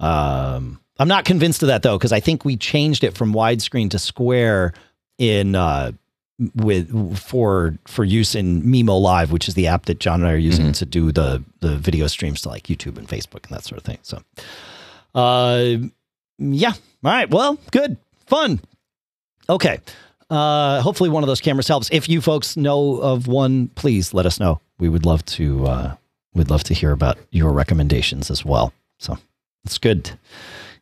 I'm not convinced of that, though, because I think we changed it from widescreen to square in for use in Mimo Live, which is the app that John and I are using to do the video streams to like YouTube and Facebook and that sort of thing. So, yeah. All right. Well, good. Fun. Okay. Hopefully one of those cameras helps. If you folks know of one, please let us know. We would love to, we'd love to hear about your recommendations as well. So it's good.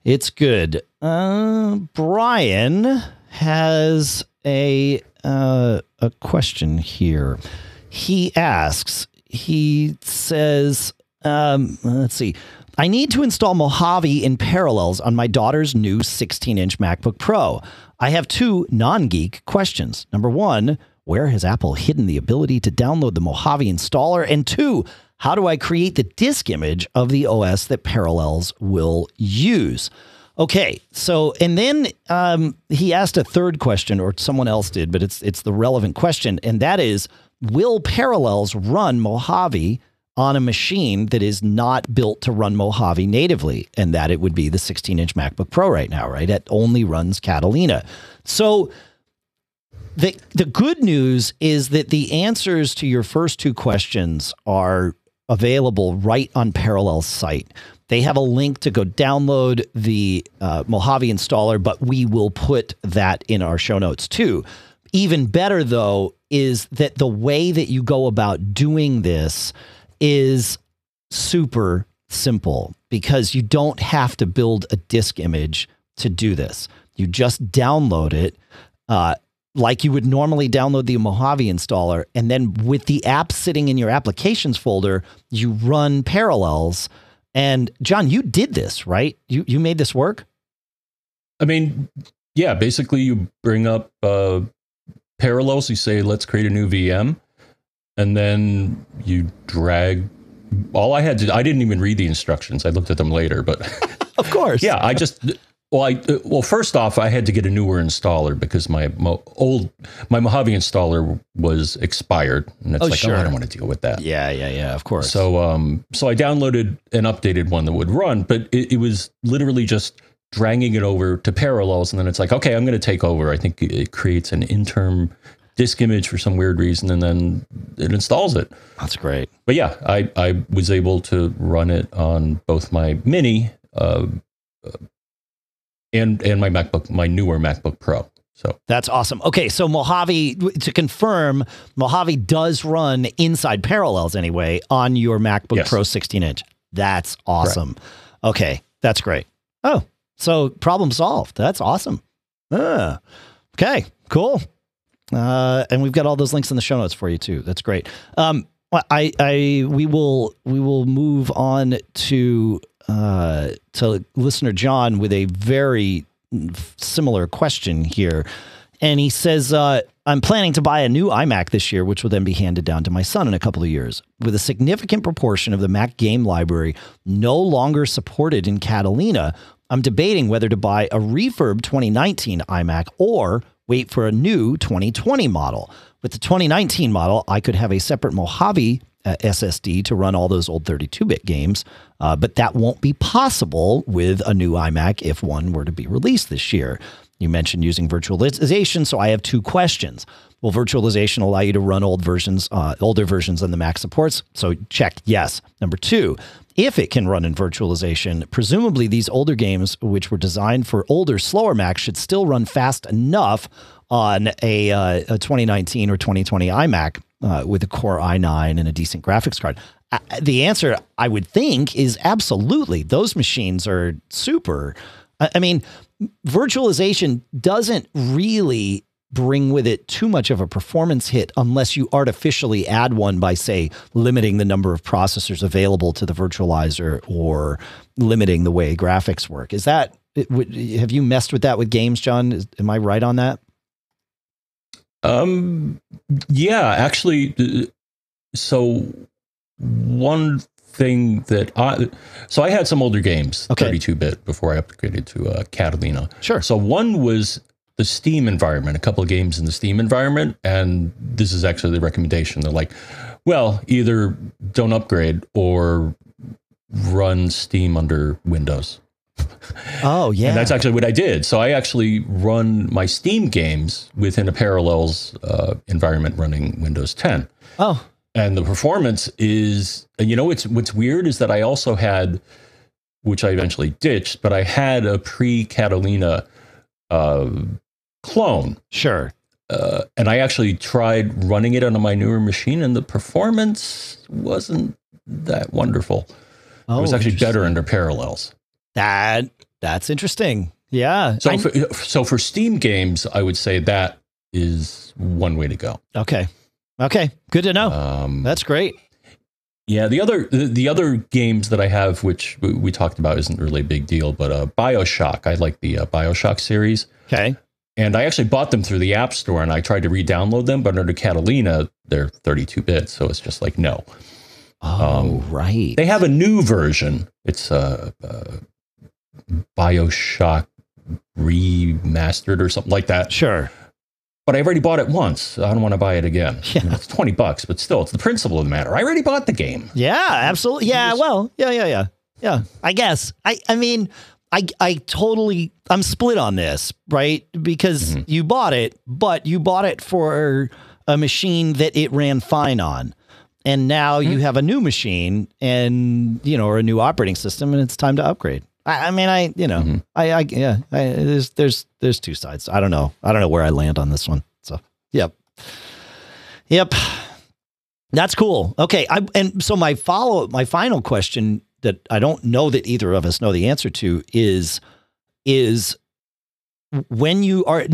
It's good. Brian has a question here. He asks, he says, let's see. I need to install Mojave in Parallels on my daughter's new 16-inch MacBook Pro. I have two non-geek questions. Number one, where has Apple hidden the ability to download the Mojave installer? And two, how do I create the disk image of the OS that Parallels will use? Okay, so, and then he asked a third question, or someone else did, but it's the relevant question, and that is, will Parallels run Mojave on a machine that is not built to run Mojave natively, and that it would be the 16-inch MacBook Pro right now, right? It only runs Catalina. So the good news is that the answers to your first two questions are available right on Parallels' site. They have a link to go download the Mojave installer, but we will put that in our show notes too. Even better, though, is that the way that you go about doing this is super simple, because you don't have to build a disk image to do this. You just download it like you would normally download the Mojave installer, and then with the app sitting in your applications folder, you run Parallels. And John, you did this, right? You made this work? I mean, yeah, basically you bring up Parallels, you say, let's create a new VM. And then you drag. All I had to, I didn't even read the instructions. I looked at them later, but of course, yeah, I just, well, first off, I had to get a newer installer because my Mojave installer was expired, and it's oh, I don't want to deal with that. Yeah, of course. So, so I downloaded an updated one that would run, but it was literally just dragging it over to Parallels, and then it's like, okay, I'm going to take over. I think it creates an interim disk image for some weird reason, and then it installs it. That's great. But yeah, I was able to run it on both my Mini and my MacBook, my newer MacBook Pro. So that's awesome. Okay, so Mojave, to confirm, Mojave does run inside Parallels anyway on your MacBook Pro 16-inch. That's awesome. Correct. Okay, that's great. Oh, so problem solved. That's awesome. Okay, cool. And we've got all those links in the show notes for you too. That's great. We will move on to listener John with a very similar question here. And he says, I'm planning to buy a new iMac this year, which will then be handed down to my son in a couple of years. With a significant proportion of the Mac game library no longer supported in Catalina, I'm debating whether to buy a refurb 2019 iMac or wait for a new 2020 model. With the 2019 model, I could have a separate Mojave SSD to run all those old 32-bit games, but that won't be possible with a new iMac if one were to be released this year. You mentioned using virtualization, so I have two questions. Will virtualization allow you to run older versions than the Mac supports? So check yes. Number two, if it can run in virtualization, presumably these older games, which were designed for older, slower Macs, should still run fast enough on a 2019 or 2020 iMac with a Core i9 and a decent graphics card. The answer, I would think, is absolutely. Those machines are super. I mean, virtualization doesn't really bring with it too much of a performance hit unless you artificially add one by, say, limiting the number of processors available to the virtualizer or limiting the way graphics work. Is that, have you messed with that with games, John? Am I right on that? Yeah, actually. So one thing that I had some older games, 32-bit, before I upgraded to Catalina. Sure. So one was the Steam environment, a couple of games in the Steam environment, and this is actually the recommendation. They're like, well, either don't upgrade or run Steam under Windows. Oh, yeah. And that's actually what I did. So I actually run my Steam games within a Parallels environment running Windows 10. Oh. And the performance is, you know, it's what's weird is that I also had, which I eventually ditched, but I had a pre-Catalina clone. Sure. And I actually tried running it on my newer machine, and the performance wasn't that wonderful. Oh, it was actually better under Parallels. That's interesting. Yeah. So for Steam games, I would say that is one way to go. Okay. Okay. Good to know. That's great. Yeah. The other games that I have, which we talked about, isn't really a big deal, but BioShock. I like the BioShock series. Okay. And I actually bought them through the App Store, and I tried to re-download them, but under Catalina, they're 32-bit, so it's just like, no. Oh, right. They have a new version. It's BioShock Remastered or something like that. Sure. But I've already bought it once. So I don't want to buy it again. Yeah. I mean, it's $20, but still, it's the principle of the matter. I already bought the game. Yeah, absolutely. Yeah, yeah. I guess. I mean... I'm split on this, right? Because you bought it, but you bought it for a machine that it ran fine on. And now you have a new machine and, you know, or a new operating system, and it's time to upgrade. There's two sides. I don't know where I land on this one. So, yep. That's cool. Okay. So my final question that I don't know that either of us know the answer to is when you are,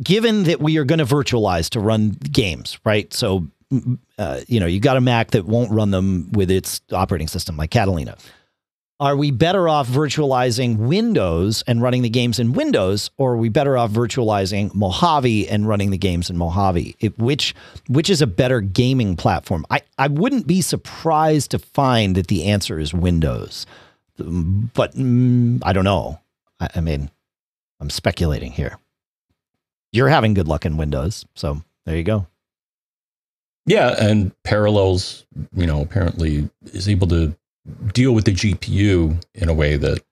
given that we are going to virtualize to run games, right? So, you got a Mac that won't run them with its operating system like Catalina. Are we better off virtualizing Windows and running the games in Windows, or are we better off virtualizing Mojave and running the games in Mojave? Which is a better gaming platform? I wouldn't be surprised to find that the answer is Windows, but I don't know. I mean, I'm speculating here. You're having good luck in Windows, so there you go. Yeah, and Parallels, apparently is able to deal with the GPU in a way that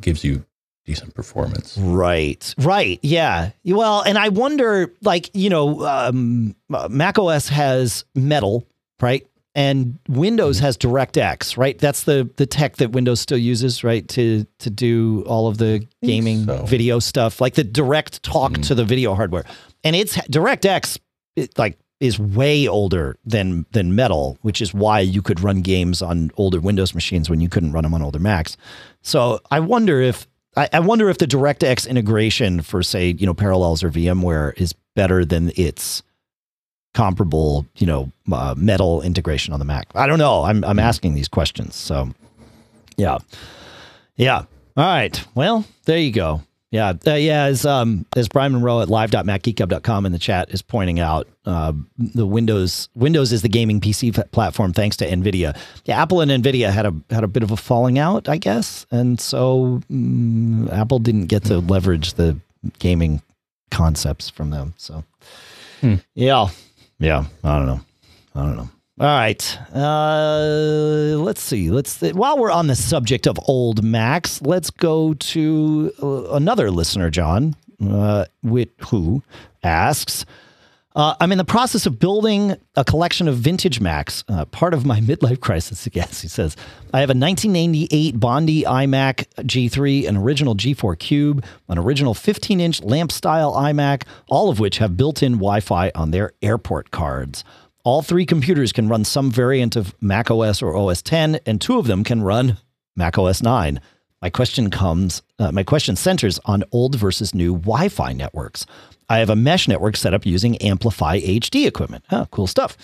gives you decent performance. Right. Yeah. Well, and I wonder, Mac OS has Metal, right? And Windows has DirectX, right? That's the tech that Windows still uses, right? To do all of the gaming video stuff, like the direct talk to the video hardware. And it's DirectX, is way older than Metal, which is why you could run games on older Windows machines when you couldn't run them on older Macs. So I wonder if the DirectX integration for, say, Parallels or VMware is better than its comparable, Metal integration on the Mac. I don't know. I'm asking these questions. So yeah. All right. Well, there you go. Yeah. As Brian Monroe at live.macgeekgab.com in the chat is pointing out, the Windows is the gaming PC platform, thanks to NVIDIA. Yeah, Apple and NVIDIA had a bit of a falling out, I guess. And so Apple didn't get to leverage the gaming concepts from them. So yeah. I don't know. All right. Let's see. While we're on the subject of old Macs, let's go to another listener, John, who asks, I'm in the process of building a collection of vintage Macs, part of my midlife crisis, I guess, he says. I have a 1998 Bondi iMac G3, an original G4 Cube, an original 15-inch lamp-style iMac, all of which have built-in Wi-Fi on their airport cards. All three computers can run some variant of Mac OS or OS X, and two of them can run Mac OS 9. My question centers on old versus new Wi-Fi networks. I have a mesh network set up using Amplify HD equipment. Oh, cool stuff.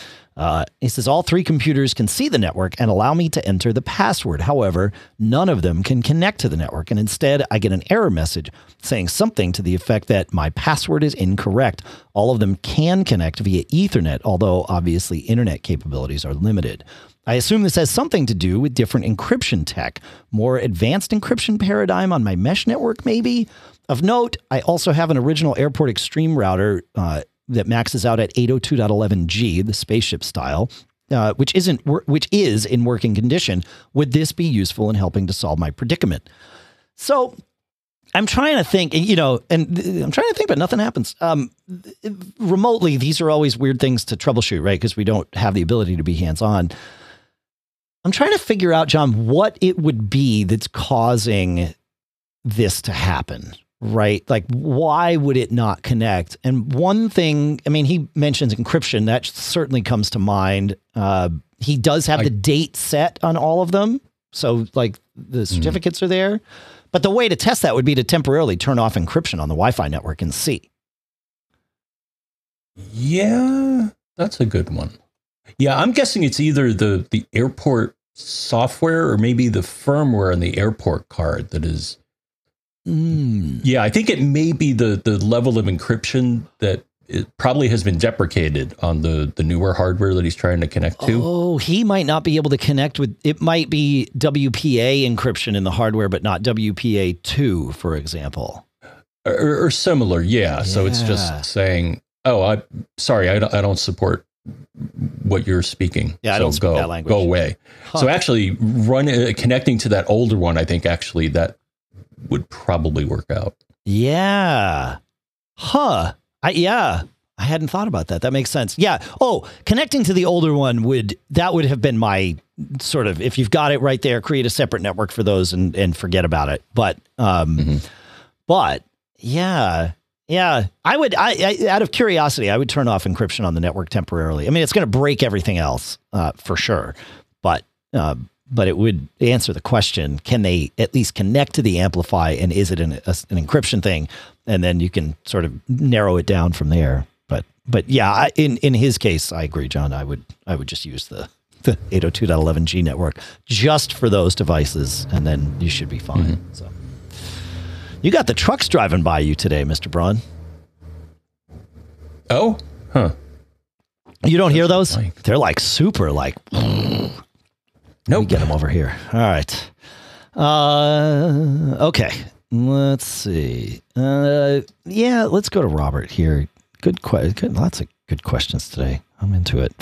He says all three computers can see the network and allow me to enter the password. However, none of them can connect to the network. And instead, I get an error message saying something to the effect that my password is incorrect. All of them can connect via Ethernet, although obviously internet capabilities are limited. I assume this has something to do with different encryption tech, more advanced encryption paradigm on my mesh network, maybe. Of note, I also have an original Airport Extreme router that maxes out at 802.11g, the spaceship style, which is in working condition. Would this be useful in helping to solve my predicament? So I'm trying to think, but nothing happens. Remotely, these are always weird things to troubleshoot, right? Because we don't have the ability to be hands-on. I'm trying to figure out, John, what it would be that's causing this to happen, right? Like, why would it not connect? And one thing, I mean, he mentions encryption. That certainly comes to mind. He does have the date set on all of them. So like the certificates are there, but the way to test that would be to temporarily turn off encryption on the Wi-Fi network and see. Yeah, that's a good one. Yeah, I'm guessing it's either the airport software or maybe the firmware on the airport card that is. Yeah, I think it may be the level of encryption that it probably has been deprecated on the newer hardware that he's trying to connect to. Oh, he might not be able to connect with, it might be WPA encryption in the hardware, but not WPA2, for example. Or similar, yeah. So it's just saying, oh, I don't support what you're speaking. Yeah, so I don't speak that language. Go away. Huh. So actually connecting to that older one, I think actually that would probably work out. Yeah. Huh. Yeah. I hadn't thought about that. That makes sense. Yeah. Oh, connecting to the older one would have been my sort of, if you've got it right there, create a separate network for those and forget about it. But, but yeah. Yeah, I out of curiosity, I would turn off encryption on the network temporarily. I mean, it's going to break everything else for sure, but it would answer the question: can they at least connect to the amplify, and is it an encryption thing? And then you can sort of narrow it down from there. But yeah, in his case, I agree, John. I would just use the 802.11g network just for those devices, and then you should be fine. So. You got the trucks driving by you today, Mr. Braun. Oh? Huh. You don't hear those? They're like super like... Nope. We get them over here. All right. Okay. Let's see. Yeah, let's go to Robert here. Good question. Lots of good questions today. I'm into it.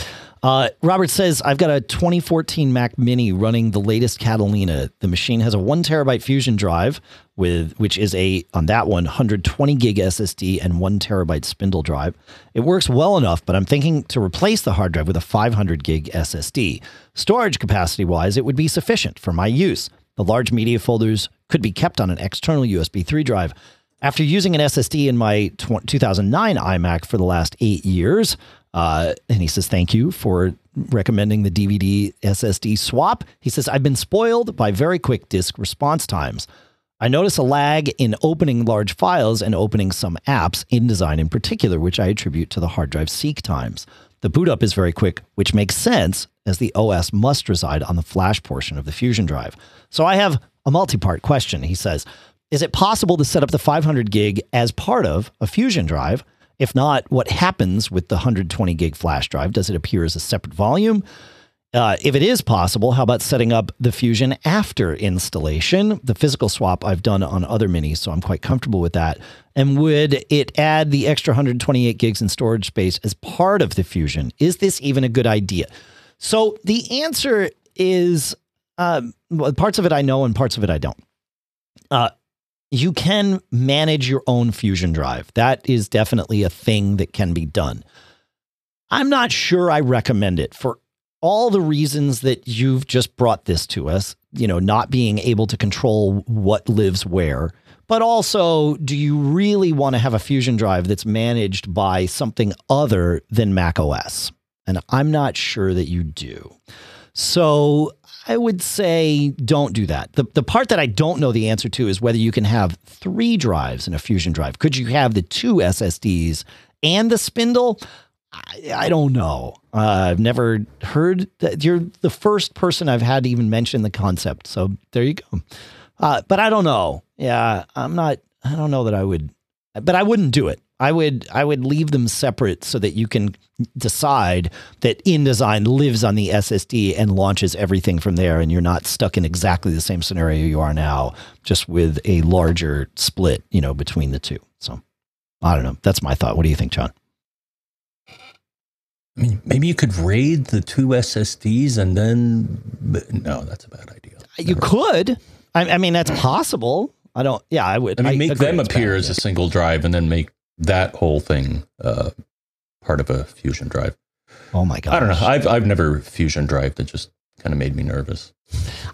Robert says, I've got a 2014 Mac Mini running the latest Catalina. The machine has a 1 terabyte Fusion drive, which is on that one, 120 gig SSD and 1 terabyte spindle drive. It works well enough, but I'm thinking to replace the hard drive with a 500 gig SSD. Storage capacity wise, it would be sufficient for my use. The large media folders could be kept on an external USB 3 drive. After using an SSD in my 2009 iMac for the last 8 years, and he says, thank you for recommending the DVD SSD swap. He says, I've been spoiled by very quick disk response times. I notice a lag in opening large files and opening some apps, InDesign in particular, which I attribute to the hard drive seek times. The boot up is very quick, which makes sense as the OS must reside on the flash portion of the Fusion drive. So I have a multi-part question. He says, is it possible to set up the 500 gig as part of a Fusion drive? If not, what happens with the 120 gig flash drive? Does it appear as a separate volume? If it is possible, how about setting up the Fusion after installation? The physical swap I've done on other minis, so I'm quite comfortable with that. And would it add the extra 128 gigs in storage space as part of the Fusion? Is this even a good idea? So the answer is parts of it I know and parts of it I don't. You can manage your own Fusion drive. That is definitely a thing that can be done. I'm not sure I recommend it for all the reasons that you've just brought this to us, you know, not being able to control what lives where, but also, do you really want to have a Fusion drive that's managed by something other than macOS? And I'm not sure that you do. So I would say don't do that. The part that I don't know the answer to is whether you can have 3 drives in a Fusion drive. Could you have the 2 SSDs and the spindle? I don't know. I've never heard that. You're the first person I've had to even mention the concept. So there you go. But I don't know. Yeah, I don't know that I would, but I wouldn't do it. I would leave them separate so that you can decide that InDesign lives on the SSD and launches everything from there, and you're not stuck in exactly the same scenario you are now, just with a larger split, you know, between the two. So I don't know. That's my thought. What do you think, John? I mean, maybe you could RAID the 2 SSDs and then, no, that's a bad idea. You could. I mean, that's possible. I don't. Yeah, I would. I mean, make them appear as a single drive and then make that whole thing part of a Fusion drive. Oh my god! I don't know. I've never Fusion drive. That just kind of made me nervous.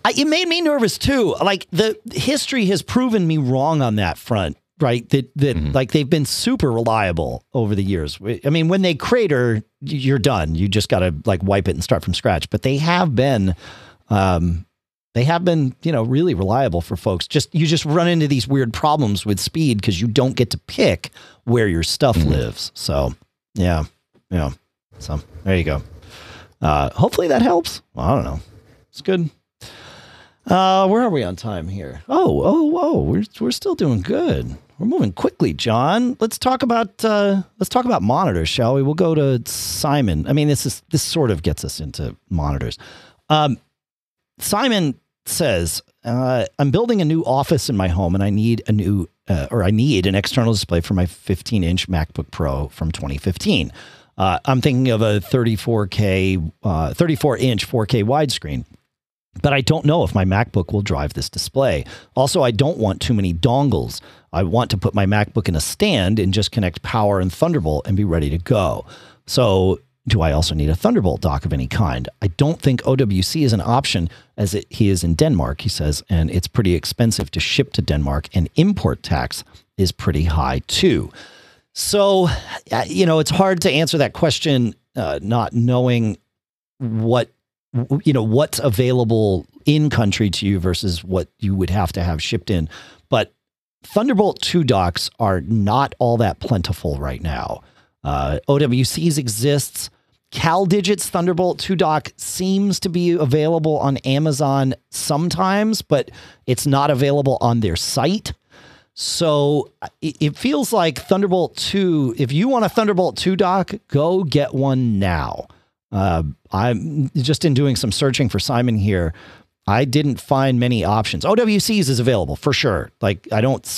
It made me nervous too. Like the history has proven me wrong on that front. right? That mm-hmm. like they've been super reliable over the years. I mean, when they crater, you're done. You just got to like wipe it and start from scratch. But they have been, you know, really reliable for folks. Just you just run into these weird problems with speed because you don't get to pick where your stuff mm-hmm. lives. So yeah, yeah. So there you go. Hopefully that helps. Well, I don't know. It's good. Where are we on time here? Oh, we're still doing good. We're moving quickly, John. Let's talk about monitors, shall we? We'll go to Simon. I mean, this sort of gets us into monitors. Simon says, I'm building a new office in my home and I need a new, or I need an external display for my 15-inch MacBook Pro from 2015. I'm thinking of a 34-inch 4K widescreen. But I don't know if my MacBook will drive this display. Also, I don't want too many dongles. I want to put my MacBook in a stand and just connect power and Thunderbolt and be ready to go. So do I also need a Thunderbolt dock of any kind? I don't think OWC is an option as he is in Denmark, he says, and it's pretty expensive to ship to Denmark, and import tax is pretty high too. So, you know, it's hard to answer that question not knowing what, you know, what's available in country to you versus what you would have to have shipped in. But Thunderbolt 2 docks are not all that plentiful right now. OWCs exists. CalDigit's Thunderbolt 2 dock seems to be available on Amazon sometimes, but it's not available on their site. So it feels like Thunderbolt 2, if you want a Thunderbolt 2 dock, go get one now. I'm just in doing some searching for Simon here. I didn't find many options. OWCs is available for sure. Like I don't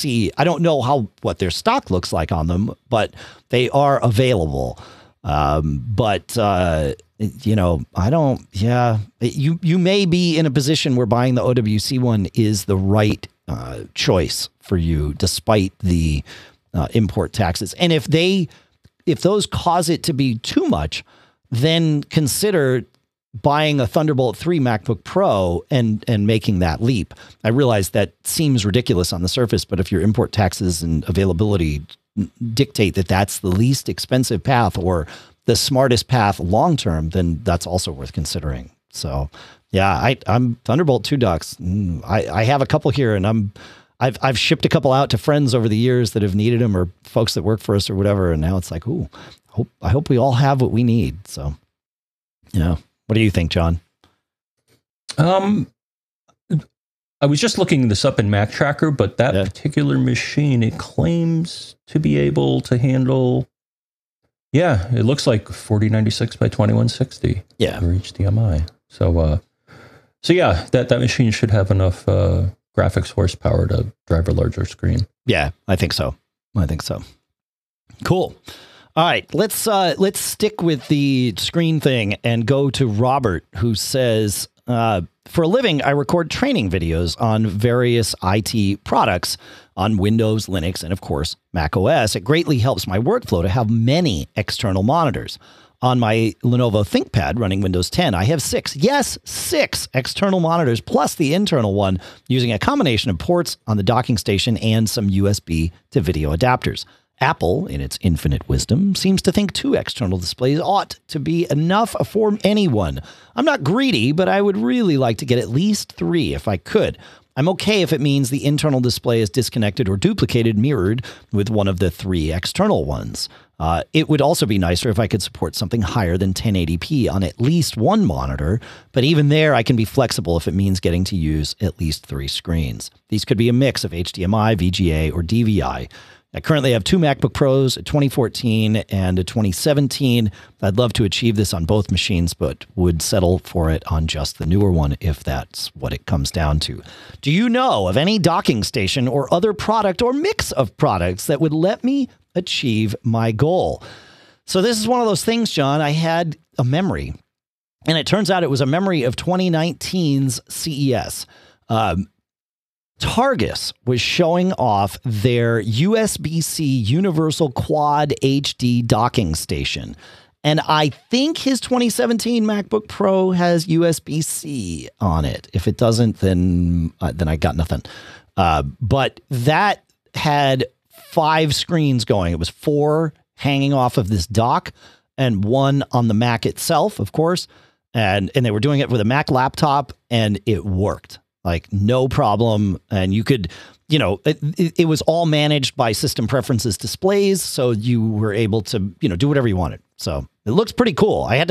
know what their stock looks like on them, but they are available. You know, you may be in a position where buying the OWC one is the right choice for you, despite the import taxes. And if those cause it to be too much, then consider buying a Thunderbolt 3 MacBook Pro and making that leap. I realize that seems ridiculous on the surface, but if your import taxes and availability dictate that that's the least expensive path or the smartest path long-term, then that's also worth considering. So yeah, I'm Thunderbolt 2 docks. I have a couple here and I've shipped a couple out to friends over the years that have needed them or folks that work for us or whatever. And now it's like, ooh, I hope we all have what we need. So, yeah. What do you think, John? I was just looking this up in Mac Tracker, but that particular machine, it claims to be able to handle, it looks like 4096 by 2160 for HDMI. So, that machine should have enough graphics horsepower to drive a larger screen. Yeah, I think so. Cool. All right, let's stick with the screen thing and go to Robert, who says, for a living, I record training videos on various IT products on Windows, Linux, and of course, Mac OS. It greatly helps my workflow to have many external monitors. On my Lenovo ThinkPad running Windows 10, I have six external monitors plus the internal one using a combination of ports on the docking station and some USB to video adapters. Apple, in its infinite wisdom, seems to think two external displays ought to be enough for anyone. I'm not greedy, but I would really like to get at least three if I could. I'm okay if it means the internal display is disconnected or duplicated, mirrored with one of the three external ones. It would also be nicer if I could support something higher than 1080p on at least one monitor, but even there I can be flexible if it means getting to use at least three screens. These could be a mix of HDMI, VGA, or DVI. I currently have two MacBook Pros, a 2014 and a 2017. I'd love to achieve this on both machines, but would settle for it on just the newer one if that's what it comes down to. Do you know of any docking station or other product or mix of products that would let me achieve my goal? So this is one of those things, John. I had a memory, and it turns out it was a memory of 2019's CES. Targus was showing off their USB-C Universal Quad HD docking station. And I think his 2017 MacBook Pro has USB-C on it. If it doesn't, then I got nothing. But that had 5 screens going. It was 4 hanging off of this dock and 1 on the Mac itself, of course. And they were doing it with a Mac laptop, and it worked like no problem. And you could, you know, it was all managed by system preferences displays. So you were able to, you know, do whatever you wanted. So it looks pretty cool. I had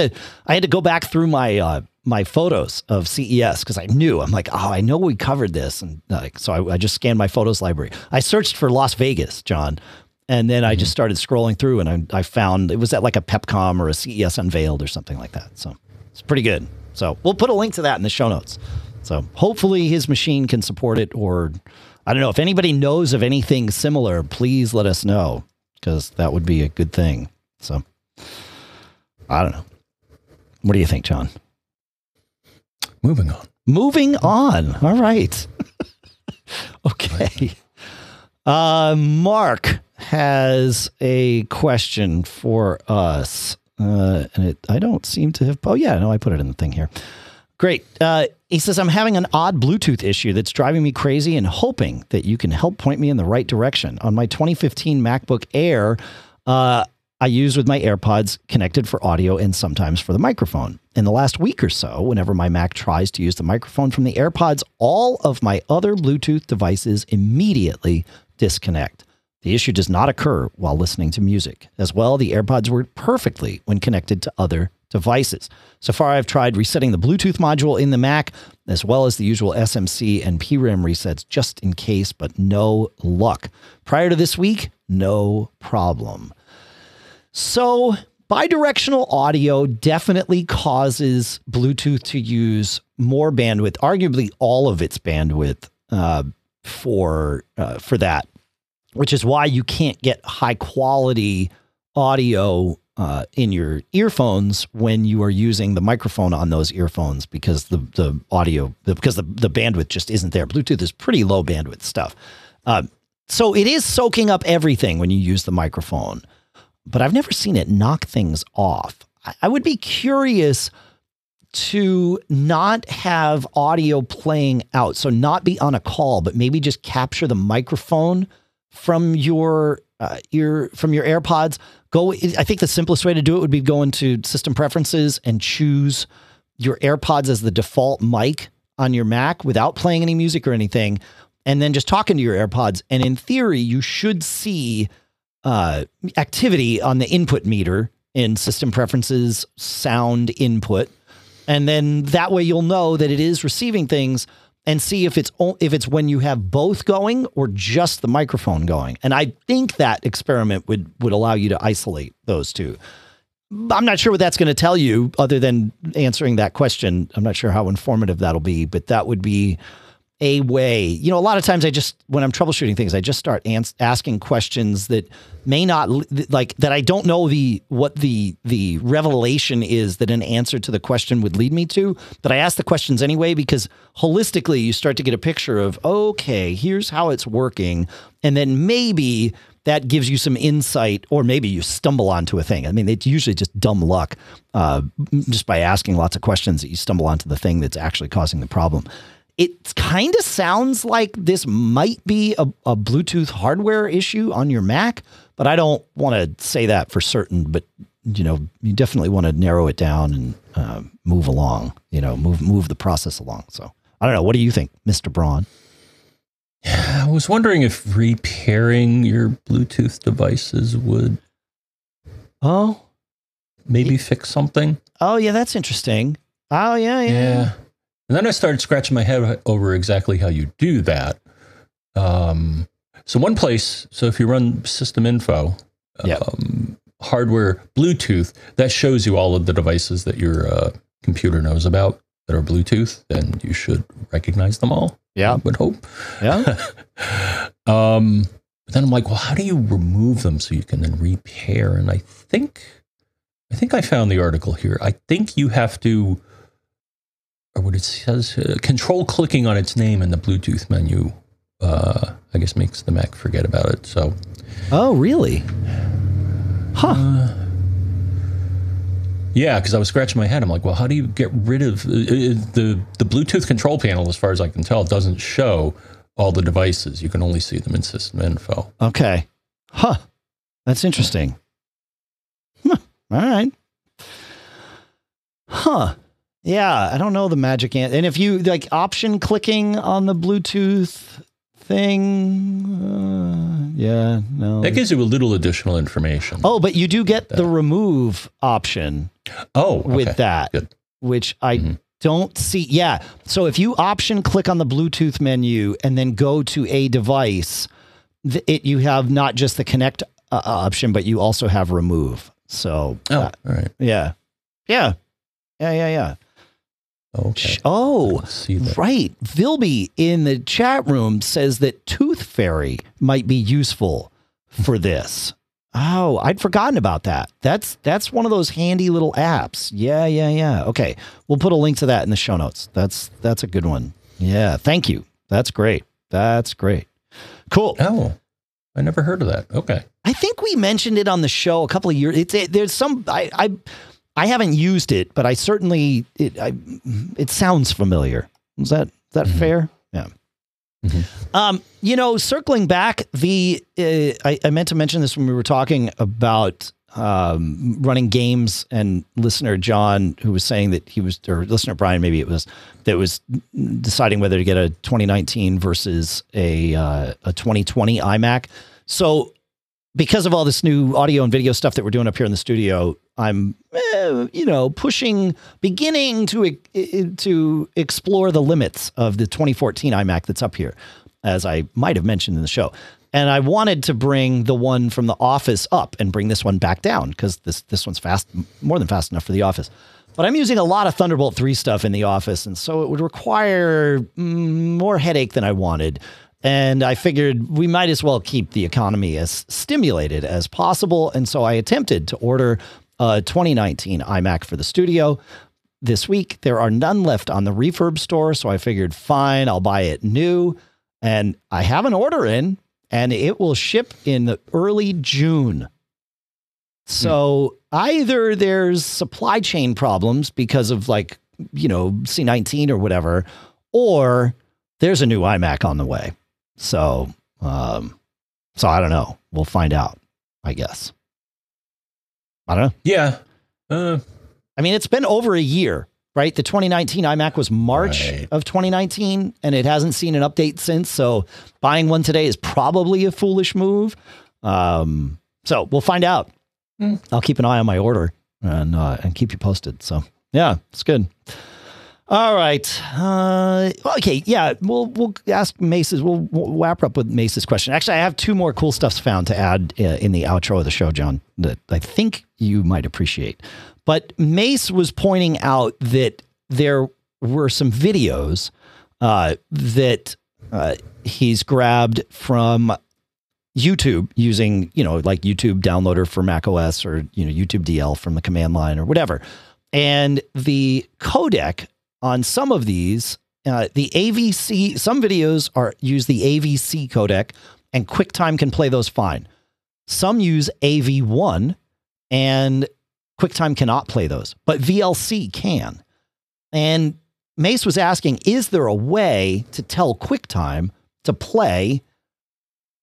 to go back through my, my photos of CES, cause I'm like, oh, I know we covered this. And like, so I just scanned my photos library. I searched for Las Vegas, John. And then I just started scrolling through, and I found it was at like a Pepcom or a CES Unveiled or something like that. So it's pretty good. So we'll put a link to that in the show notes. So hopefully his machine can support it, or I don't know if anybody knows of anything similar, please let us know, because that would be a good thing. So I don't know. What do you think, John? Moving on. Moving on. All right. Okay. Mark has a question for us. And I don't seem to have, oh yeah, no, I put it in the thing here. Great. He says, I'm having an odd Bluetooth issue that's driving me crazy and hoping that you can help point me in the right direction. On my 2015 MacBook Air, I use with my AirPods connected for audio and sometimes for the microphone. In the last week or so, whenever my Mac tries to use the microphone from the AirPods, all of my other Bluetooth devices immediately disconnect. The issue does not occur while listening to music. As well, the AirPods work perfectly when connected to other devices. So far, I've tried resetting the Bluetooth module in the Mac, as well as the usual SMC and PRAM resets just in case, but no luck. Prior to this week, no problem. So bidirectional audio definitely causes Bluetooth to use more bandwidth, arguably all of its bandwidth for that, which is why you can't get high quality audio in your earphones when you are using the microphone on those earphones, because the bandwidth just isn't there. Bluetooth is pretty low bandwidth stuff. So it is soaking up everything when you use the microphone, but I've never seen it knock things off. I would be curious to not have audio playing out. So not be on a call, but maybe just capture the microphone from your AirPods. I think the simplest way to do it would be go into system preferences and choose your AirPods as the default mic on your Mac without playing any music or anything, and then just talk into your AirPods. And in theory, you should see activity on the input meter in system preferences, sound input. And then that way you'll know that it is receiving things, and see if it's when you have both going or just the microphone going. And I think that experiment would allow you to isolate those two. I'm not sure what that's going to tell you other than answering that question. I'm not sure how informative that'll be, but that would be a way. You know, a lot of times when I'm troubleshooting things, I just start asking questions that may not, like, that I don't know what the revelation is that an answer to the question would lead me to, but I ask the questions anyway, because holistically you start to get a picture of, okay, here's how it's working. And then maybe that gives you some insight, or maybe you stumble onto a thing. I mean, it's usually just dumb luck, just by asking lots of questions that you stumble onto the thing that's actually causing the problem. It kind of sounds like this might be a Bluetooth hardware issue on your Mac, but I don't want to say that for certain. But, you know, you definitely want to narrow it down and move along, you know, move the process along. So I don't know. What do you think, Mr. Braun? I was wondering if repairing your Bluetooth devices would maybe fix something. Oh, yeah, that's interesting. Oh, yeah, yeah. Yeah. And then I started scratching my head over exactly how you do that. So one place, so if you run system info, hardware, Bluetooth, that shows you all of the devices that your computer knows about that are Bluetooth, then you should recognize them all. Yeah. I would hope. Yeah. But then I'm like, well, how do you remove them so you can then repair? And I think I found the article here. I think you have to, or what it says, control clicking on its name in the Bluetooth menu, I guess makes the Mac forget about it. So, oh, really? Huh. Yeah, because I was scratching my head. I'm like, well, how do you get rid of the Bluetooth control panel? As far as I can tell, doesn't show all the devices. You can only see them in system info. Okay. Huh. That's interesting. Huh. All right. Huh. Yeah, I don't know the magic. And if you like option clicking on the Bluetooth thing, yeah, no. That gives you a little additional information. Oh, but you do get the remove option. Oh, okay. With that, good. Which I don't see. Yeah. So if you option click on the Bluetooth menu and then go to a device, you have not just the connect option, but you also have remove. So, all right. Yeah. Yeah. Yeah. Yeah. Yeah. Okay. Oh, right. Vilby in the chat room says that Tooth Fairy might be useful for this. Oh, I'd forgotten about that. That's one of those handy little apps. Yeah, yeah, yeah. Okay. We'll put a link to that in the show notes. That's a good one. Yeah. Thank you. That's great. That's great. Cool. Oh, I never heard of that. Okay. I think we mentioned it on the show a couple of years. There's some, I haven't used it, but I certainly, it sounds familiar. Is that fair? Yeah. Mm-hmm. You know, circling back, I meant to mention this when we were talking about running games, and listener John, who was saying that he was, or listener Brian, maybe it was, that was deciding whether to get a 2019 versus a 2020 iMac. So because of all this new audio and video stuff that we're doing up here in the studio, I'm, you know, beginning to explore the limits of the 2014 iMac that's up here, as I might have mentioned in the show. And I wanted to bring the one from the office up and bring this one back down, because this one's fast, more than fast enough for the office. But I'm using a lot of Thunderbolt 3 stuff in the office, and so it would require more headache than I wanted. And I figured we might as well keep the economy as stimulated as possible. And so I attempted to order a 2019 iMac for the studio this week. There are none left on the refurb store, so I figured, fine, I'll buy it new. And I have an order in, and it will ship in the early June. So either there's supply chain problems because of, like, you know, C19 or whatever, or there's a new iMac on the way. So, so I don't know. We'll find out, I guess. I don't know. Yeah. I mean, it's been over a year, right? The 2019 iMac was March of 2019, and it hasn't seen an update since. So buying one today is probably a foolish move. So we'll find out. I'll keep an eye on my order and keep you posted. So yeah, it's good. All right. Okay. Yeah. We'll ask Mace's. We'll wrap up with Mace's question. Actually, I have two more cool stuffs found to add in the outro of the show, John, that I think you might appreciate. But Mace was pointing out that there were some videos that he's grabbed from YouTube using, you know, like YouTube Downloader for macOS, or, you know, YouTube DL from the command line or whatever. And the codec on some of these, the AVC, some videos use the AVC codec, and QuickTime can play those fine. Some use AV1, and QuickTime cannot play those, but VLC can. And Mace was asking, is there a way to tell QuickTime to play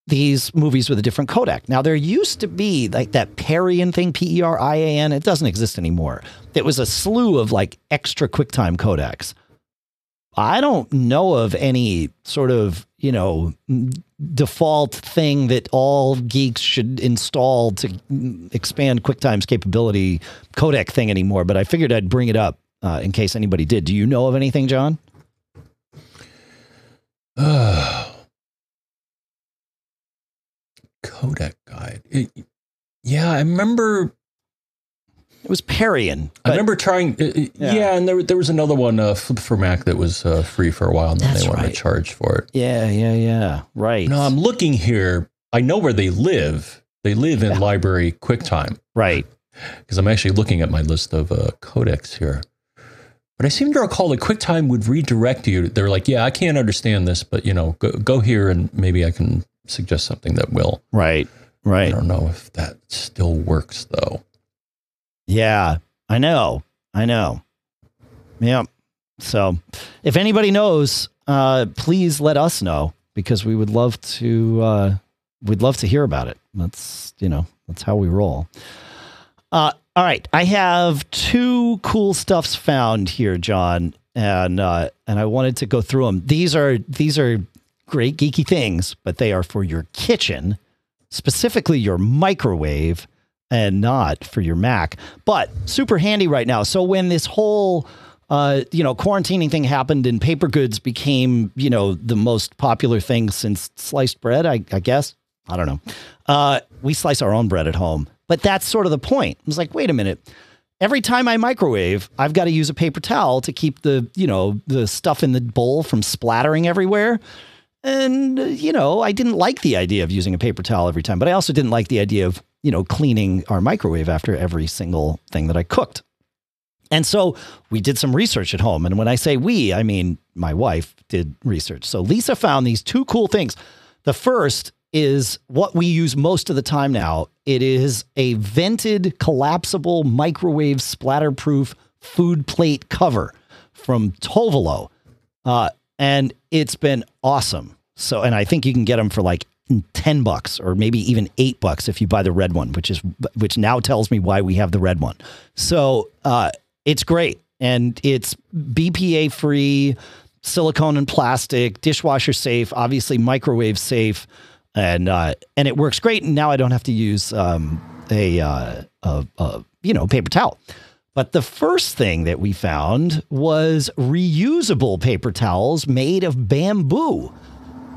these movies with a different codec? Now, there used to be like that Perian thing, P-E-R-I-A-N. It doesn't exist anymore. It was a slew of like extra QuickTime codecs. I don't know of any sort of, you know, default thing that all geeks should install to expand QuickTime's capability codec thing anymore, but I figured I'd bring it up in case anybody did. Do you know of anything, John? Codec guide. Yeah, I remember. It was Perian. I remember trying. Yeah, and there was another one, Flip for Mac, that was free for a while, and then they wanted to charge for it. Yeah. Right. No, I'm looking here. I know where they live. They live in Library QuickTime. Right. Because I'm actually looking at my list of codecs here. But I seem to recall that QuickTime would redirect you. They're like, yeah, I can't understand this, but, you know, go here and maybe I can suggest something that will. Right. I don't know if that still works, though. Yeah, I know. Yeah. So if anybody knows, please let us know, because we'd love to hear about it. That's, you know, that's how we roll. All right. I have two cool stuffs found here, John, and I wanted to go through them. These are great geeky things, but they are for your kitchen, specifically your microwave, and not for your Mac, but super handy right now. So when this whole, you know, quarantining thing happened and paper goods became, you know, the most popular thing since sliced bread, I guess, I don't know. We slice our own bread at home, but that's sort of the point. I was like, wait a minute. Every time I microwave, I've got to use a paper towel to keep the, you know, the stuff in the bowl from splattering everywhere. And, you know, I didn't like the idea of using a paper towel every time, but I also didn't like the idea of, you know, cleaning our microwave after every single thing that I cooked. And so we did some research at home. And when I say we, I mean, my wife did research. So Lisa found these two cool things. The first is what we use most of the time now. It is a vented, collapsible microwave splatterproof food plate cover from Tovolo. And it's been awesome. So, and I think you can get them for like $10 or maybe even $8 if you buy the red one, which now tells me why we have the red one. So it's great. And it's BPA free, silicone and plastic, dishwasher safe, obviously microwave safe. And it works great. And now I don't have to use you know, paper towel. But the first thing that we found was reusable paper towels made of bamboo.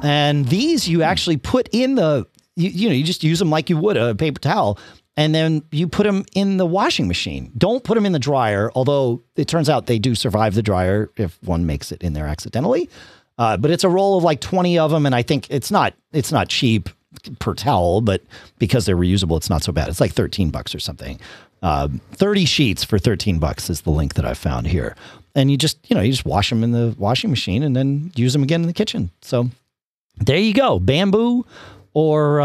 And these you actually put in the, you know, you just use them like you would a paper towel, and then you put them in the washing machine. Don't put them in the dryer, although it turns out they do survive the dryer if one makes it in there accidentally. But it's a roll of like 20 of them. And I think it's not cheap per towel, but because they're reusable, it's not so bad. It's like $13 or something. 30 sheets for $13 is the link that I found here. And you just, you know, you just wash them in the washing machine and then use them again in the kitchen. So there you go. Bamboo or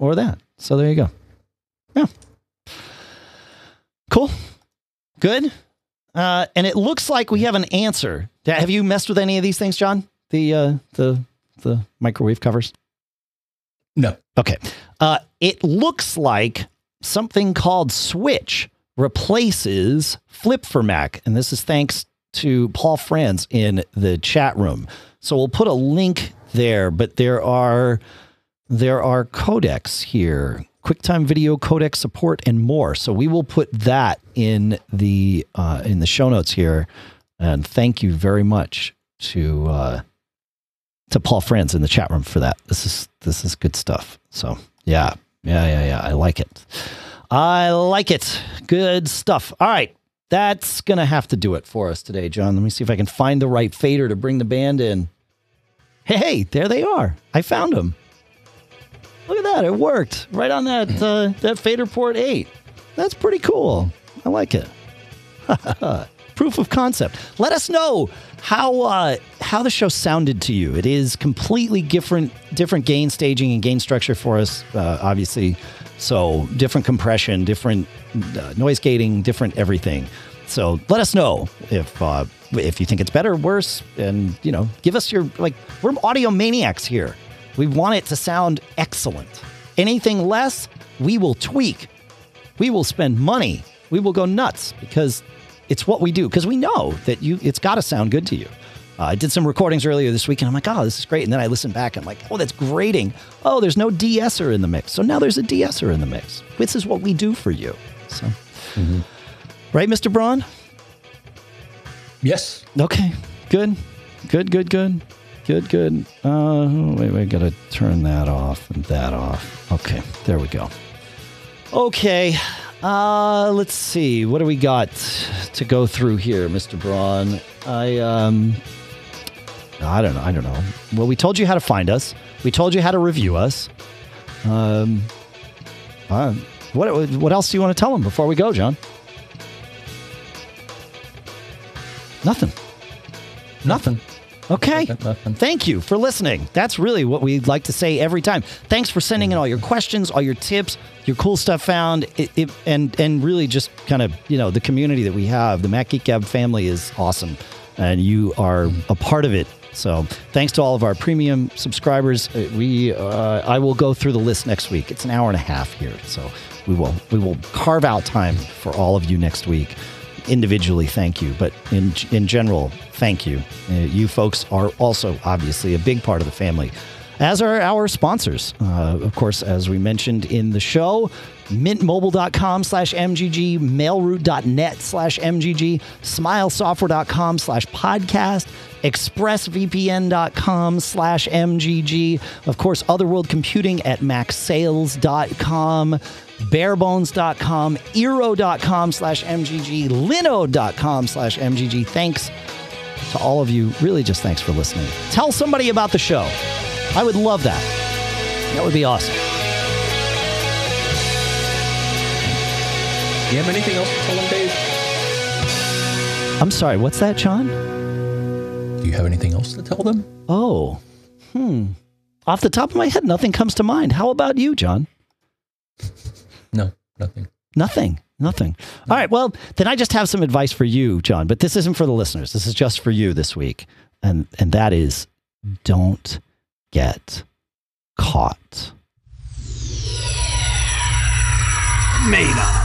that. So there you go. Yeah. Cool. Good. And it looks like we have an answer. Have you messed with any of these things, John? The microwave covers? No. Okay. It looks like something called Switch replaces Flip for Mac. And this is thanks to Paul Franz in the chat room. So we'll put a link there, but there are codecs here, QuickTime video codec support and more. So we will put that in the show notes here. And thank you very much to Paul Franz in the chat room for that. This is good stuff. So yeah. I like it. Good stuff. All right. That's going to have to do it for us today, John. Let me see if I can find the right fader to bring the band in. Hey, there they are. I found them. Look at that. It worked right on that, that Fader Port 8. That's pretty cool. I like it. Proof of concept. Let us know how the show sounded to you. It is completely different gain staging and gain structure for us, obviously. So different compression, different noise gating, different everything. So let us know if you think it's better, worse, and, you know, give us your, like, we're audio maniacs here. We want it to sound excellent. Anything less, we will tweak. We will spend money. We will go nuts because it's what we do, because we know that it's got to sound good to you. I did some recordings earlier this week, and I'm like, oh, this is great. And then I listened back, and I'm like, oh, that's grating. Oh, there's no de-esser in the mix. So now there's a de-esser in the mix. This is what we do for you. So, Right, Mr. Braun? Yes. Okay, good. Wait, got to turn that off and that off. Okay, there we go. Okay. Let's see. What do we got to go through here, Mr. Braun? I don't know. Well, we told you how to find us. We told you how to review us. What else do you want to tell them before we go, John? Nothing. Okay. Thank you for listening. That's really what we'd like to say every time. Thanks for sending in all your questions, all your tips, your cool stuff found, and really just kind of, you know, the community that we have. The Mac Geek Gab family is awesome, and you are a part of it So thanks to all of our premium subscribers. I will go through the list next week. It's an hour and a half here, so we will carve out time for all of you next week. Individually, thank you, but in general, thank you. You folks are also obviously a big part of the family, as are our sponsors. Of course, as we mentioned in the show, mintmobile.com/MGG, mailroute.net/MGG, smilesoftware.com/podcast, expressvpn.com/MGG, of course, Otherworld Computing at maxsales.com, barebones.com, eero.com/MGG, lino.com/MGG. Thanks to all of you. Really just thanks for listening. Tell somebody about the show. I would love that. That would be awesome. You have anything else to tell them, Dave? I'm sorry, what's that, Sean? Do you have anything else to tell them? Oh, off the top of my head, nothing comes to mind. How about you, John? No, nothing. Nothing. All right, well, then I just have some advice for you, John, but this isn't for the listeners. This is just for you this week. And that is, don't get caught. Made up.